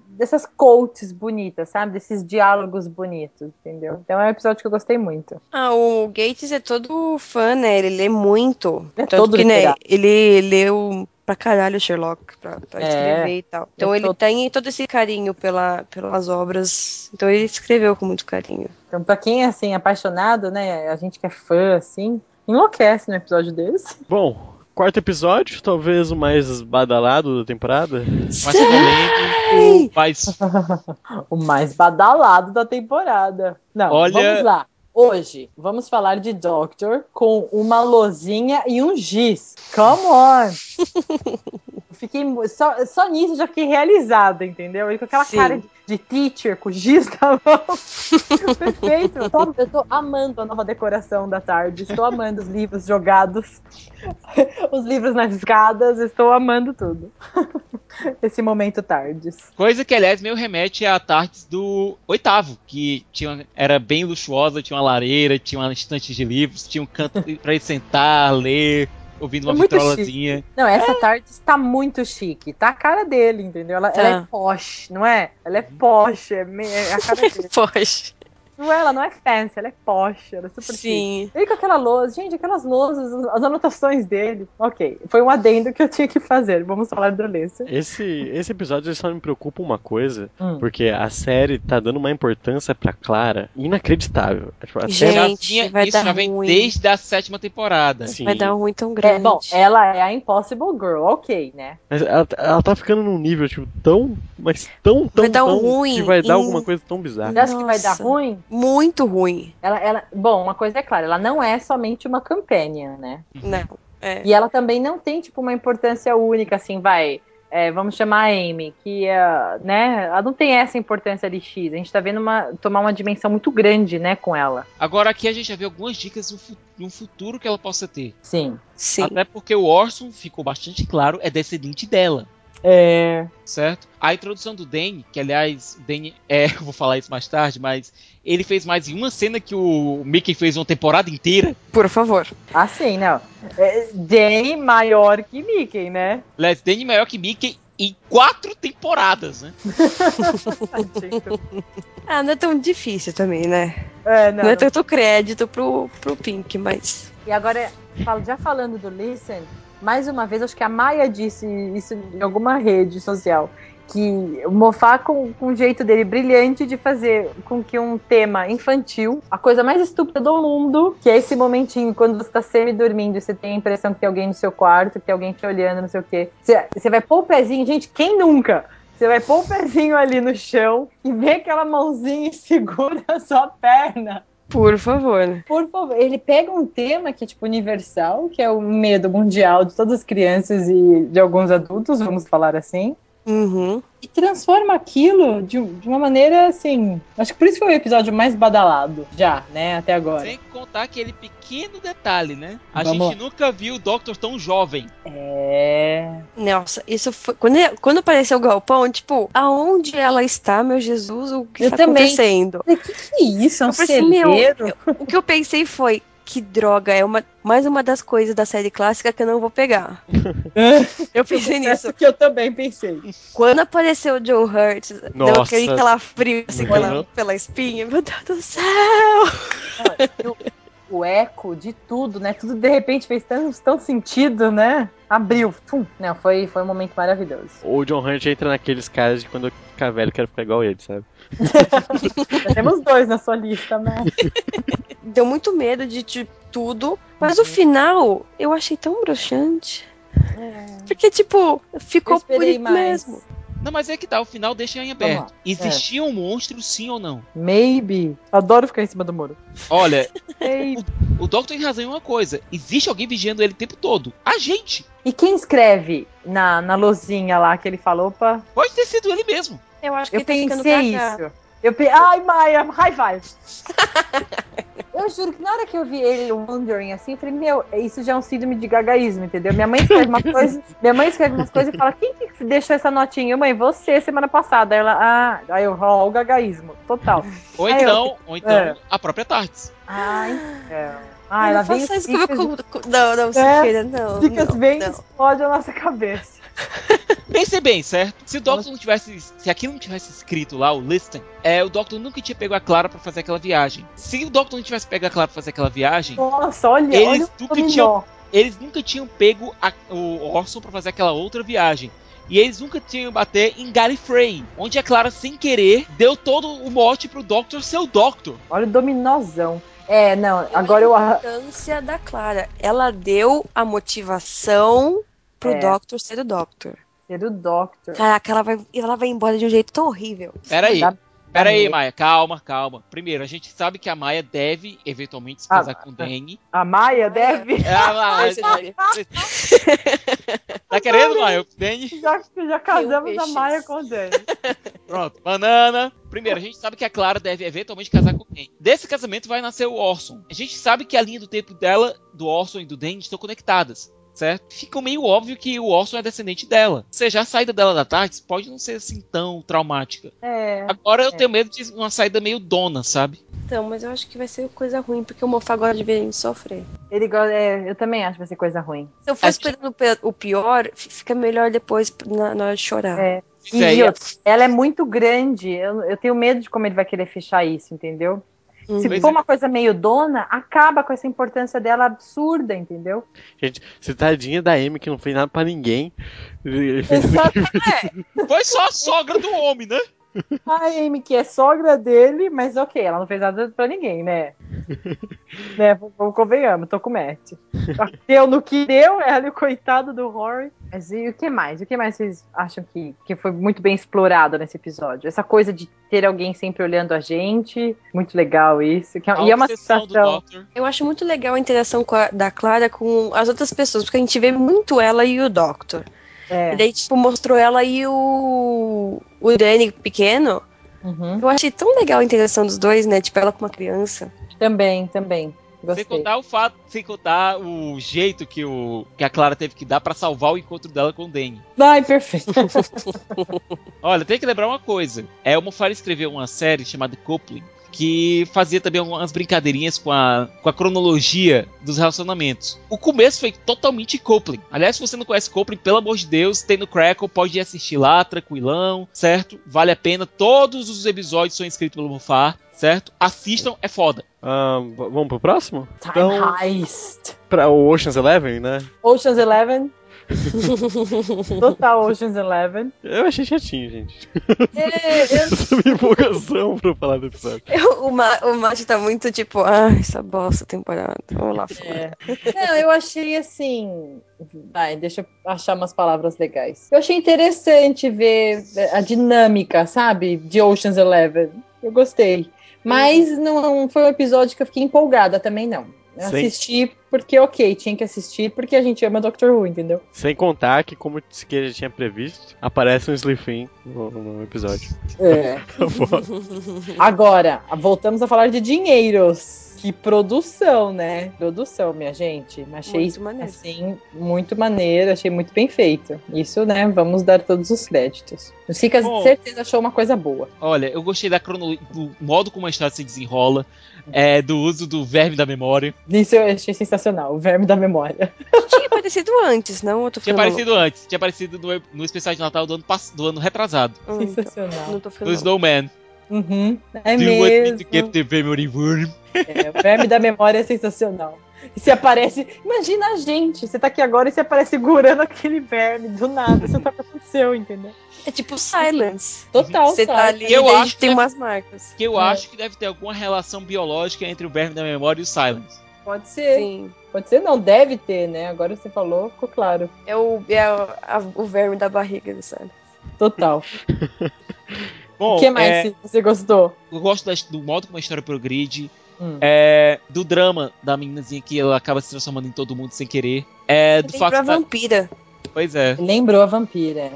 quotes bonitas, sabe? Desses diálogos bonitos, entendeu? Então é um episódio que eu gostei muito. O Gates é todo fã, né? Ele lê muito. É todo que, né, ele leu pra caralho Sherlock pra escrever e tal. Então ele tem todo esse carinho pelas obras. Então ele escreveu com muito carinho. Então pra quem é, assim, apaixonado, né? A gente que é fã, assim, enlouquece no episódio desse. Bom... Quarto episódio, talvez o mais badalado da temporada. O mais badalado da temporada. Não, olha... Vamos lá. Hoje, vamos falar de Doctor com uma lousinha e um giz. Come on! Fiquei só nisso, já fiquei realizada, entendeu? E com aquela cara de teacher, com giz na mão. Perfeito. Eu tô amando a nova decoração da tarde. Estou amando os livros jogados, os livros nas escadas. Estou amando tudo. Esse momento tardes. Coisa que, aliás, meio remete à tardes do 8º, que era bem luxuosa, tinha uma lareira, tinha uma estante de livros, tinha um canto pra ir sentar, ler... Ouvindo uma vitrolazinha. Não, essa tarde está muito chique. Tá a cara dele, entendeu? Ela é posh, não é? Ela é posh. É a cara dele. Posh. Não, ela não é fancy, ela é posh. Ela é super chique. Ele com aquela lousa. Gente, aquelas lousas, as anotações dele. Ok, foi um adendo que eu tinha que fazer. Vamos falar do Alessa. Esse episódio só me preocupa uma coisa. Porque a série tá dando uma importância pra Clara inacreditável. Tipo, isso já vem ruim. Desde a 7ª temporada. Sim. Vai dar ruim tão grande. Bom, ela é a Impossible Girl, ok, né? Mas ela tá ficando num nível, tipo, tão... Mas tão, vai dar tão ruim. Que vai dar alguma coisa tão bizarra. Você acha que vai dar ruim? Muito ruim. Bom, uma coisa é clara, ela não é somente uma companion, né? Não. É. E ela também não tem, tipo, uma importância única, assim, vai... vamos chamar a Amy, que né, ela não tem essa importância de X. A gente tá vendo tomar uma dimensão muito grande, né, com ela. Agora aqui a gente já vê algumas dicas de um futuro que ela possa ter. Sim. Sim. Até porque o Orson, ficou bastante claro, é descendente dela. É. Certo? A introdução do Danny, que aliás, Danny, eu vou falar isso mais tarde, mas ele fez mais em uma cena que o Mickey fez uma temporada inteira. Por favor. Ah, sim, não. Danny maior que Mickey, né? Danny maior que Mickey em 4 temporadas, né? Não é tão difícil também, né? Não é tanto crédito pro Pink, mas... E agora, já falando do Listen... Mais uma vez, acho que a Maia disse isso em alguma rede social, que o Moffat, com o jeito dele brilhante de fazer com que um tema infantil, a coisa mais estúpida do mundo, que é esse momentinho quando você tá semi-dormindo, você tem a impressão que tem alguém no seu quarto, que tem alguém te olhando, não sei o quê. Você vai pôr o pezinho, gente, quem nunca? Você vai pôr o pezinho ali no chão e vê aquela mãozinha e segura a sua perna. Por favor. Por favor. Ele pega um tema que é tipo universal, que é o medo mundial de todas as crianças e de alguns adultos, vamos falar assim. Uhum. E transforma aquilo de uma maneira assim. Acho que por isso foi o episódio mais badalado já, né, até agora. Sem contar aquele pequeno detalhe, né? A gente nunca viu o Doctor tão jovem. Nossa, isso foi. Quando apareceu o galpão, tipo, aonde ela está, meu Jesus? O que está acontecendo? O que é isso? É um celeiro? O que eu pensei foi: que droga, é mais uma das coisas da série clássica que eu não vou pegar. Eu pensei nisso. Que eu também pensei. Quando apareceu o John Hurt, deu aquele calafrio assim, pela espinha. Meu Deus do céu! O eco de tudo, né? Tudo de repente fez tão sentido, né? Abriu. Não, foi um momento maravilhoso. O John Hunt entra naqueles caras de quando eu ficar velho, quero ficar igual ele, sabe? Temos 2 na sua lista, né? Deu muito medo de tudo, mas o final eu achei tão broxante. Porque, tipo, ficou por isso mesmo. Não, mas é que tá, o final deixa em aberto. Existia um monstro, sim ou não? Maybe. Adoro ficar em cima do muro. Olha, o Doctor tem razão em uma coisa. Existe alguém vigiando ele o tempo todo. A gente. E quem escreve na lousinha lá que ele falou, opa... Pode ter sido ele mesmo. Eu acho que ele pensei tá ficando isso. Ai, Maia, high five. Eu juro que na hora que eu vi ele wandering assim, eu falei, meu, isso já é um síndrome de gagaísmo, entendeu? Minha mãe escreve umas coisas e fala, quem que deixou essa notinha? Mãe, você, semana passada. Aí ela, o gagaísmo, total. Ou então, a própria Tardes. Ela vem... Não faça isso com... Não, Siqueira, não. Dicas vêm e explodem a nossa cabeça. Pensei bem, certo? Se o Doctor não tivesse... Se aquilo não tivesse escrito lá, o Listen, o Doctor nunca tinha pego a Clara pra fazer aquela viagem. Se o Doctor não tivesse pego a Clara pra fazer aquela viagem... Nossa, olha, eles nunca tinham pego o Orson pra fazer aquela outra viagem. E eles nunca tinham bater em Gallifrey, onde a Clara, sem querer, deu todo o mote pro Doctor ser o Doctor. Olha o dominozão. A importância da Clara. Ela deu a motivação pro Doctor ser o Doctor. Do Doctor. Caraca, ela vai embora de um jeito tão horrível. Peraí, Maia, calma. Primeiro, a gente sabe que a Maia deve eventualmente se casar com o Danny. A Maia deve? Tá querendo, Maia? O Danny? Já casamos a Maia com o Danny. Pronto, banana. Primeiro, a gente sabe que a Clara deve eventualmente casar com quem? Desse casamento vai nascer o Orson. A gente sabe que a linha do tempo dela, do Orson e do Danny, estão conectadas. Certo? Fica meio óbvio que o Orson é descendente dela. Ou seja, a saída dela da Tardes pode não ser assim tão traumática. Agora eu tenho medo de uma saída meio dona, sabe? Então, mas eu acho que vai ser coisa ruim, porque o Moffat agora deveria sofrer. Eu também acho que vai ser coisa ruim. Se eu for esperando o pior, fica melhor depois na hora de chorar. Ela é muito grande. Eu tenho medo de como ele vai querer fechar isso, entendeu? Se for uma coisa meio dona, acaba com essa importância dela absurda, entendeu? Gente, tadinha da Amy que não fez nada pra ninguém. Foi só a sogra do homem, né? A Amy que é sogra dele, mas ok, ela não fez nada pra ninguém, né? Convenhamos, tô com o Matt. Deu no que deu, ela e o coitado do Rory. Mas e o que mais? O que mais vocês acham que foi muito bem explorado nesse episódio? Essa coisa de ter alguém sempre olhando a gente, muito legal isso. E é uma situação... Eu acho muito legal a interação da Clara com as outras pessoas, porque a gente vê muito ela e o Doctor. É. E daí, tipo, mostrou ela e o Danny pequeno. Uhum. Eu achei tão legal a interação dos dois, né? Tipo, ela com uma criança. Também. Gostei. Sem contar o jeito que a Clara teve que dar pra salvar o encontro dela com o Danny. Ai, perfeito. Olha, tem que lembrar uma coisa. É, o Moffat escreveu uma série chamada Coupling, que fazia também algumas brincadeirinhas com a cronologia dos relacionamentos. O começo foi totalmente Coupling. Aliás, se você não conhece Coupling, pelo amor de Deus, tem no Crackle, pode ir assistir lá, tranquilão, certo? Vale a pena. Todos os episódios são escritos pelo Moffat, certo? Assistam, é foda. Vamos pro próximo? Time Heist. Pra o Ocean's Eleven, né? Ocean's Eleven. Total Ocean's Eleven. Eu achei chatinho, gente. Essa minha empolgação pra falar do episódio. O Mate tá muito tipo, essa bosta temporada. Vamos lá fora. É. Não, eu achei assim. Ai, deixa eu achar umas palavras legais. Eu achei interessante ver a dinâmica, sabe? De Ocean's Eleven. Eu gostei. Mas não foi um episódio que eu fiquei empolgada também, não. Eu assisti porque, tinha que assistir porque a gente ama Doctor Who, entendeu? Sem contar que, como o Siqueira já tinha previsto, aparece um Slifin no episódio. É. Agora, voltamos a falar de dinheiros. Que produção, né? Produção, minha gente. Achei muito maneiro. Assim, muito maneiro, achei muito bem feito. Isso, né? Vamos dar todos os créditos. O Sica, com certeza, achou uma coisa boa. Olha, eu gostei do modo como a história se desenrola, do uso do verme da memória. Isso eu achei sensacional, o verme da memória. Tinha aparecido antes, não? Tinha aparecido no especial de Natal do ano retrasado. Sensacional. Não tô ficando do Snowman. Uhum, é do mesmo. You want me to keep the memory worm? O verme da memória é sensacional. E se aparece... Imagina a gente, você tá aqui agora e você aparece segurando aquele verme do nada, você tá aconteceu, entendeu? É tipo Silence. Total, você tá ali e a gente tem umas marcas. Que eu acho que deve ter alguma relação biológica entre o verme da memória e o Silence. Pode ser. Sim. Pode ser, não, deve ter, né? Agora você falou, ficou claro. É o verme da barriga do Silence. Total. Bom, o que mais você gostou? Eu gosto do modo como a história progride, do drama da meninazinha que ela acaba se transformando em todo mundo sem querer. Lembrou a vampira. Pois é. Lembrou a vampira.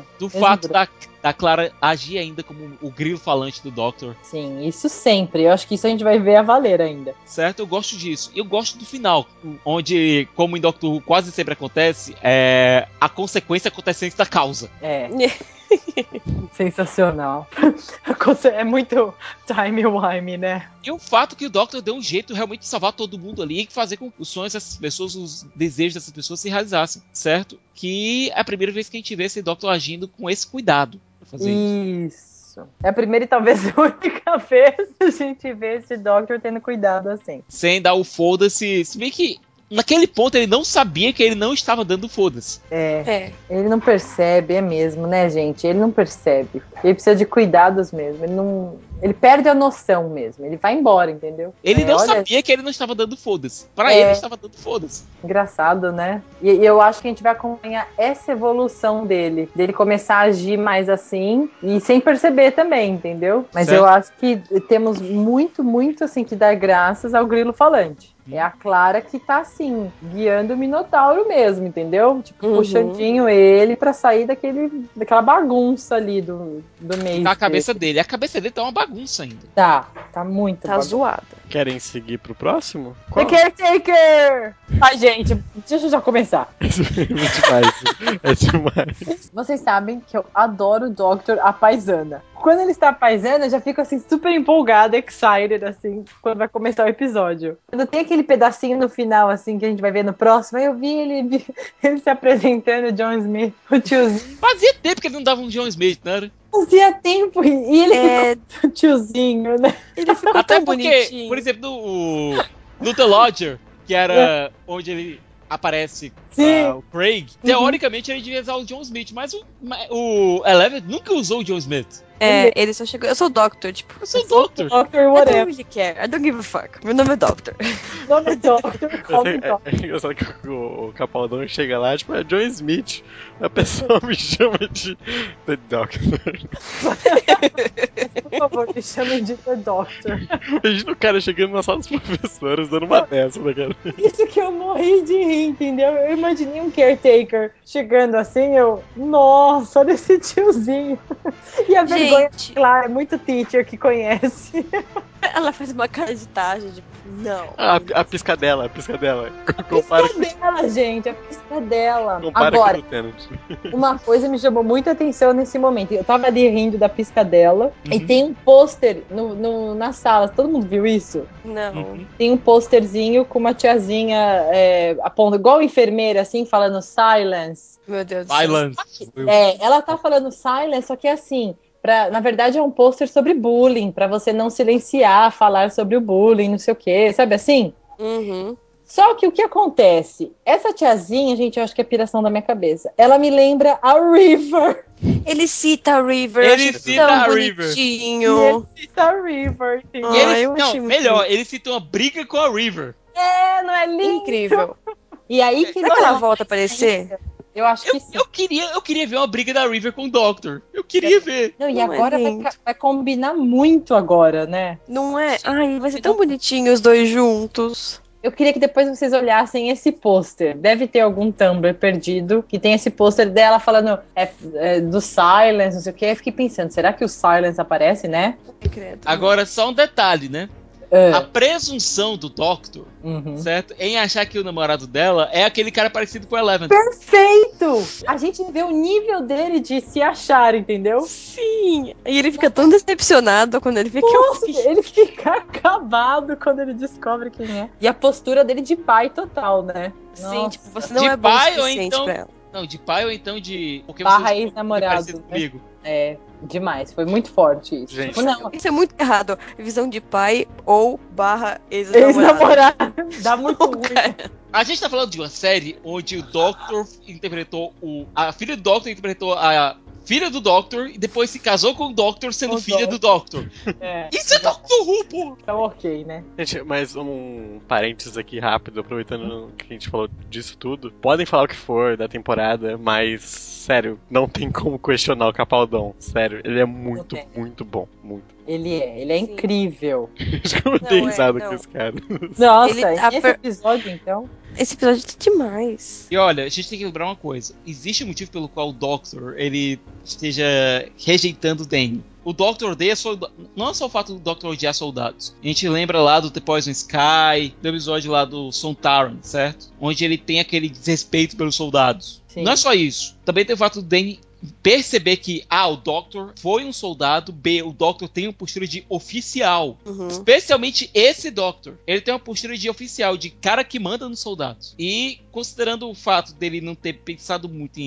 Da Clara agir ainda como o grilo falante do Doctor. Sim, isso sempre. Eu acho que isso a gente vai ver a valer ainda. Certo, eu gosto disso. Eu gosto do final, onde, como em Doctor Who quase sempre acontece, a consequência acontece antes da causa. É. Sensacional. É muito time-wime, né? E o fato que o Doctor deu um jeito realmente de salvar todo mundo ali e fazer com que os sonhos dessas pessoas, os desejos dessas pessoas se realizassem, certo? Que é a primeira vez que a gente vê esse Doctor agindo com esse cuidado pra fazer isso. É a primeira e talvez a única vez que a gente vê esse Doctor tendo cuidado assim. Sem dar o foda-se. Se bem que naquele ponto ele não sabia que ele não estava dando foda-se. Ele não percebe, é mesmo, né, gente? Ele não percebe. Ele precisa de cuidados mesmo. Ele perde a noção mesmo. Ele vai embora, entendeu? Ele não sabia que ele não estava dando foda-se. Pra ele estava dando foda-se. Engraçado, né? E eu acho que a gente vai acompanhar essa evolução dele começar a agir mais assim e sem perceber também, entendeu? Mas certo. Eu acho que temos muito, muito assim que dar graças ao grilo falante. É a Clara que tá assim, guiando o Minotauro mesmo, entendeu? Tipo, puxandinho ele pra sair daquela bagunça ali do meio. Tá a cabeça dele. A cabeça dele tá uma bagunça ainda. Tá muito bagunça. Tá zoada. Querem seguir pro próximo? Qual? The Caretaker! Ai, gente, deixa eu já começar. É demais. Vocês sabem que eu adoro o Doctor à paisana. Quando ele está à paisana, eu já fico assim, super empolgada, excited, assim, quando vai começar o episódio. Quando tem aquele pedacinho no final, assim, que a gente vai ver no próximo, aí eu vi ele se apresentando, o John Smith, o tiozinho. Fazia tempo que ele não dava um John Smith, né? Fazia tempo, e ele ficou tiozinho, né? Ele ficou até tão porque, bonitinho. Por exemplo, no The Lodger, que era onde ele aparece o Craig, teoricamente ele devia usar o John Smith, mas o Eleven nunca usou o John Smith. Ele só chegou, eu sou o Doctor, tipo. Eu sou o Doctor, whatever. I don't really care, I don't give a fuck. Meu nome é Doctor. Meu nome é Doctor, call me Doctor. É engraçado que o Capaldão chega lá, tipo, é John Smith. A pessoa me chama de The Doctor. Por favor, me chamem de The Doctor. Imagina o cara chegando na sala dos professores dando uma dessa, né, cara? Isso que eu morri de rir, entendeu? Eu imaginei um caretaker chegando assim, eu... Nossa, olha esse tiozinho. E a vergonha, claro, é muito teacher que conhece. Ela faz uma cara de tarde, tipo, não. A piscadela, a piscadela. Gente, a piscadela. Agora, uma coisa me chamou muita atenção nesse momento. Eu tava ali rindo da piscadela. Uhum. E tem um pôster na sala. Todo mundo viu isso? Não. Uhum. Tem um pôsterzinho com uma tiazinha apontando, igual enfermeira, assim, falando Silence. Meu Deus do céu. Silence. É, ela tá falando Silence, só que é assim... na verdade é um pôster sobre bullying, pra você não silenciar, falar sobre o bullying, não sei o que, sabe assim? Uhum. Só que o que acontece? Essa tiazinha, gente, eu acho que é piração da minha cabeça. Ela me lembra a River. Ele cita a River. Ele cita a River. Ah, ele cita uma briga com a River. É, não é lindo? Incrível. E aí que ela volta a aparecer... Eu acho que sim. Eu queria ver uma briga da River com o Doctor. Eu queria ver. Não, e não agora vai combinar muito agora, né? Não é? Ai, vai ser tão bonitinho os dois juntos. Eu queria que depois vocês olhassem esse pôster. Deve ter algum Tumblr perdido que tem esse pôster dela falando do Silence, não sei o que. Eu fiquei pensando, será que o Silence aparece, né? Agora, só um detalhe, né? A presunção do Doctor, certo? Em achar que o namorado dela é aquele cara parecido com o Eleven. Perfeito! A gente vê o nível dele de se achar, entendeu? Sim! E ele fica tão decepcionado quando ele vê que é o... Ele fica acabado quando ele descobre quem é. E a postura dele de pai total, né? Sim, nossa. Tipo, você não de é bom pai, o suficiente então... pra ela. Não, de pai ou então de... Barra ex-namorado, né? É... Demais, foi muito forte isso. Gente, tipo, não. Isso é muito errado. Visão de pai ou barra ex-namorado. Dá muito ruim. A gente tá falando de uma série onde o Doctor interpretou a filha do Doctor interpretou a filha do Doctor e depois se casou com o Doctor sendo filha do Doctor. É. Isso é Doctor Who, pô! Então ok, né? Gente, mas um parênteses aqui rápido, aproveitando que a gente falou disso tudo. Podem falar o que for da temporada, mas, sério, não tem como questionar o Capaldão. Sério, ele é muito, muito bom. Muito. Ele é incrível. Eu dei risada com esse cara. Nossa, esse episódio, então... Esse episódio é demais. E olha, a gente tem que lembrar uma coisa. Existe um motivo pelo qual o Doctor, ele esteja rejeitando o Danny. O Doctor odeia soldados. Não é só o fato do Doctor odiar soldados. A gente lembra lá do The Poison Sky, do episódio lá do Sontaran, certo? Onde ele tem aquele desrespeito pelos soldados. Sim. Não é só isso. Também tem o fato do Danny perceber que o Doctor foi um soldado, o Doctor tem uma postura de oficial, especialmente esse Doctor, ele tem uma postura de oficial, de cara que manda nos soldados, e considerando o fato dele não ter pensado muito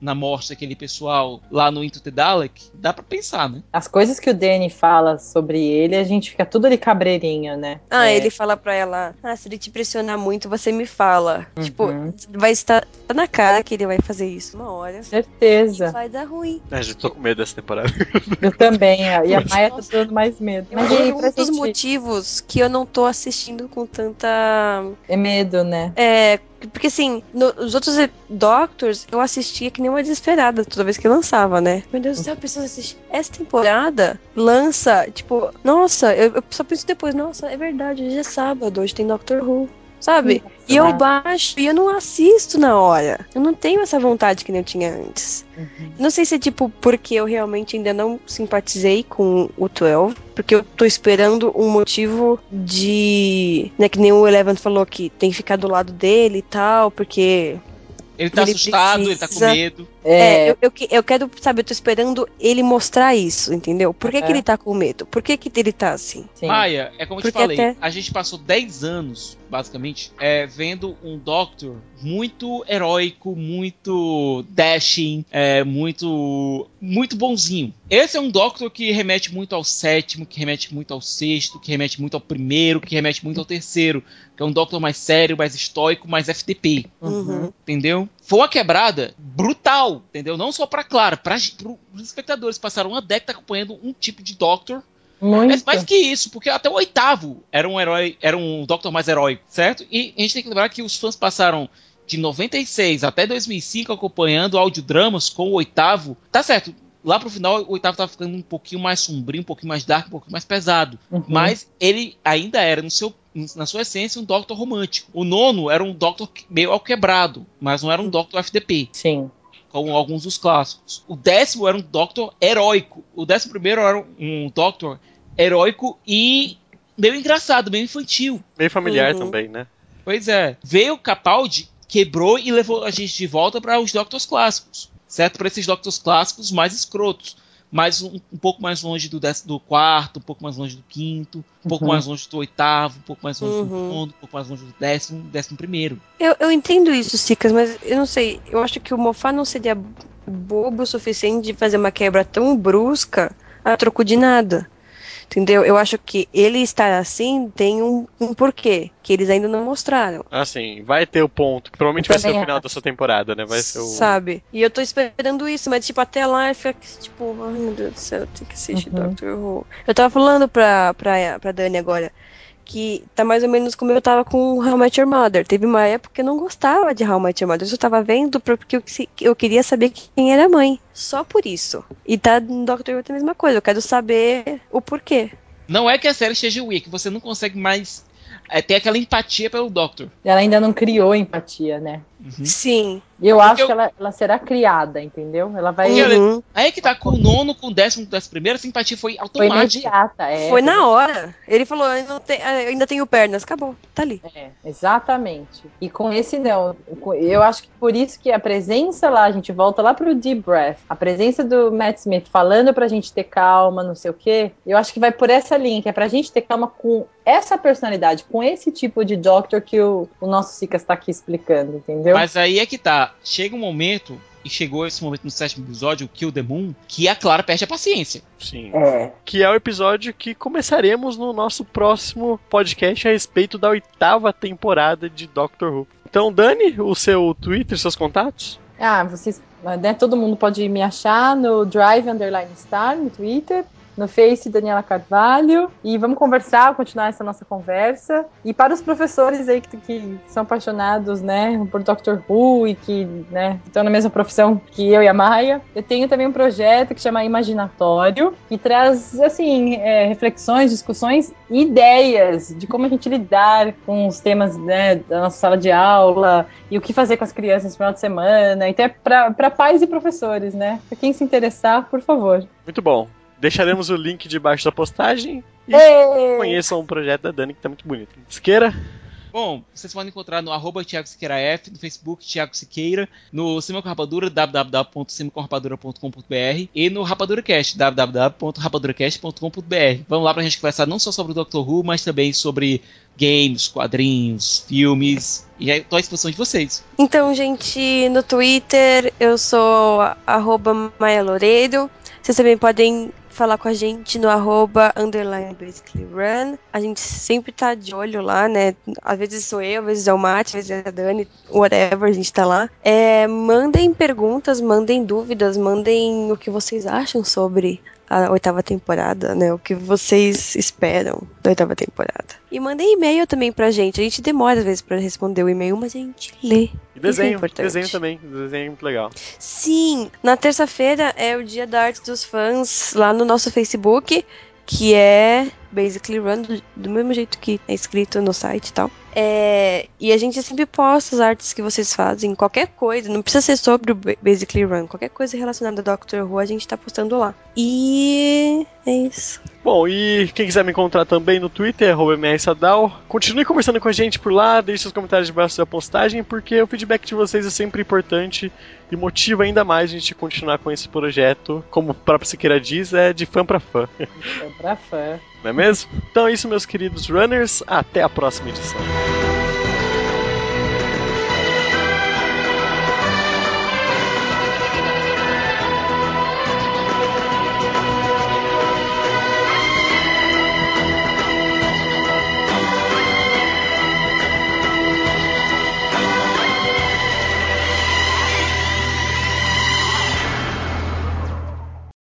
na morte daquele pessoal lá no Into the Dalek, dá pra pensar, né? As coisas que o Danny fala sobre ele, a gente fica tudo ali cabreirinho, né? Ele fala pra ela, se ele te pressionar muito, você me fala. Tipo, vai estar na cara que ele vai fazer isso uma hora. Certeza. Vai dar ruim. A gente tô com medo dessa temporada. Eu também, e a Maia tá dando mais medo. Mas é um dos motivos que eu não tô assistindo com tanta... É medo, né? É... Porque assim, os outros Doctors eu assistia que nem uma desesperada toda vez que lançava, né? Meu Deus do céu, eu preciso assistir. Essa temporada lança, tipo, nossa, eu só penso depois, nossa, é verdade, hoje é sábado, hoje tem Doctor Who, sabe? Nossa, e eu baixo e eu não assisto na hora. Eu não tenho essa vontade que nem eu tinha antes. Não sei se é tipo porque eu realmente ainda não simpatizei com o 12, porque eu tô esperando um motivo de... Né, que nem o Eleven falou que tem que ficar do lado dele e tal, porque... Ele tá assustado, ele tá com medo. Eu quero, sabe, eu tô esperando ele mostrar isso, entendeu? Por que que ele tá com medo? Por que que ele tá assim? Sim. Maia, é como eu te falei, a gente passou 10 anos, basicamente, vendo um Doctor muito heróico, muito dashing, muito, muito bonzinho. Esse é um Doctor que remete muito ao sétimo, que remete muito ao sexto, que remete muito ao primeiro, que remete muito ao terceiro, que é um Doctor mais sério, mais estoico, mais FTP, entendeu? Foi uma quebrada brutal, entendeu? Não só pra Clara, pros espectadores passaram uma década acompanhando um tipo de Doctor. Mas mais que isso, porque até o 8º era um herói, era um Doctor mais heróico, certo? E a gente tem que lembrar que os fãs passaram de 96 até 2005 acompanhando audiodramas com o 8º. Tá certo, Lá pro final, o oitavo tava ficando um pouquinho mais sombrio, um pouquinho mais dark, um pouquinho mais pesado. Uhum. Mas ele ainda era, na sua essência, um Doctor romântico. O nono era um Doctor meio ao quebrado, mas não era um Doctor FDP. Sim. Como alguns dos clássicos. O décimo era um Doctor heróico. O 11º era um Doctor heróico e meio engraçado, meio infantil. Meio familiar também, né? Pois é. Veio Capaldi, quebrou e levou a gente de volta para os Doctors clássicos. Certo? Para esses Doctors clássicos mais escrotos. Mais um pouco mais longe do quarto, um pouco mais longe do quinto, um pouco mais longe do oitavo, um pouco mais longe do nono, um pouco mais longe do décimo primeiro. Eu entendo isso, Sicas, mas eu não sei. Eu acho que o Moffat não seria bobo o suficiente de fazer uma quebra tão brusca a troco de nada. Entendeu? Eu acho que ele estar assim tem um porquê, que eles ainda não mostraram. Ah, sim. Vai ter o ponto. Provavelmente vai ser o final dessa temporada, né? Vai ser o... Sabe? E eu tô esperando isso, mas, tipo, até lá fica, tipo... Ai, meu Deus do céu, tem que assistir Doctor Who. Eu tava falando pra Dani agora, que tá mais ou menos como eu tava com How I Met Your Mother. Teve uma época que eu não gostava de How I Met Your Mother. Eu só tava vendo porque eu queria saber quem era a mãe. Só por isso. E tá no Doctor Who é a mesma coisa. Eu quero saber o porquê. Não é que a série esteja weak. Você não consegue mais ter aquela empatia pelo Doctor. Ela ainda não criou empatia, né? Uhum. Sim. Eu acho que ela será criada, entendeu? Ela vai... Aí que tá, com o nono, com o décimo, com o primeiro, essa empatia foi automática. Foi imediata, Foi na hora. Ele falou, eu ainda tenho pernas, acabou, tá ali. É, exatamente. E com esse não. Eu acho que por isso que a presença lá, a gente volta lá pro Deep Breath, a presença do Matt Smith falando pra gente ter calma, não sei o quê, eu acho que vai por essa linha, que é pra gente ter calma com essa personalidade, com esse tipo de Doctor que o nosso Sicas tá aqui explicando, entendeu? Mas aí é que tá. Chega um momento, e chegou esse momento no 7º episódio, o Kill the Moon, que a Clara perde a paciência. Sim. É. Que é o episódio que começaremos no nosso próximo podcast a respeito da 8ª temporada de Doctor Who. Então, Dani, o seu Twitter, seus contatos? Ah, vocês, né, todo mundo pode me achar no drive_star no Twitter. No Face, Daniela Carvalho. E vamos conversar, continuar essa nossa conversa. E para os professores aí que são apaixonados, né, por Doctor Who e que, né, estão na mesma profissão que eu e a Maia, eu tenho também um projeto que chama Imaginatório, que traz, assim, reflexões, discussões e ideias de como a gente lidar com os temas, né, da nossa sala de aula e o que fazer com as crianças no final de semana. Então é para pais e professores, né? Para quem se interessar, por favor. Muito bom. Deixaremos o link debaixo da postagem e conheçam o projeto da Dani, que tá muito bonito. Siqueira? Bom, vocês podem encontrar no @ThiagoSiqueiraF, no Facebook Thiago Siqueira, no Cinema com Rapadura, www.cinemacorrapadura.com.br e no RapaduraCast, www.rapaduracast.com.br. Vamos lá pra gente conversar não só sobre o Doctor Who, mas também sobre games, quadrinhos, filmes, e aí tô à disposição de vocês. Então, gente, no Twitter eu sou @MaiaLoureiro. Vocês também podem falar com a gente no @BasicallyRun. A gente sempre tá de olho lá, né? Às vezes sou eu, às vezes é o Mate, às vezes é a Dani, whatever, a gente tá lá. Mandem perguntas, mandem dúvidas, mandem o que vocês acham sobre a 8ª temporada, né? O que vocês esperam da 8ª temporada. E mandem e-mail também pra gente. A gente demora às vezes pra responder o e-mail, mas a gente lê. E desenho, é desenho também. Desenho é muito legal. Sim, na terça-feira é o dia da arte dos fãs lá no nosso Facebook, que é Basically Run, do mesmo jeito que é escrito no site e tal. E a gente sempre posta as artes que vocês fazem, qualquer coisa, não precisa ser sobre o Basically Run, qualquer coisa relacionada a Doctor Who a gente tá postando lá. E é isso. Bom, e quem quiser me encontrar também no Twitter, @mrsadal, continue conversando com a gente por lá, deixe seus comentários debaixo da postagem, porque o feedback de vocês é sempre importante e motiva ainda mais a gente continuar com esse projeto, como o próprio Siqueira diz, é de fã pra fã. De fã pra fã. Não é mesmo? Então é isso, meus queridos runners, até a próxima edição.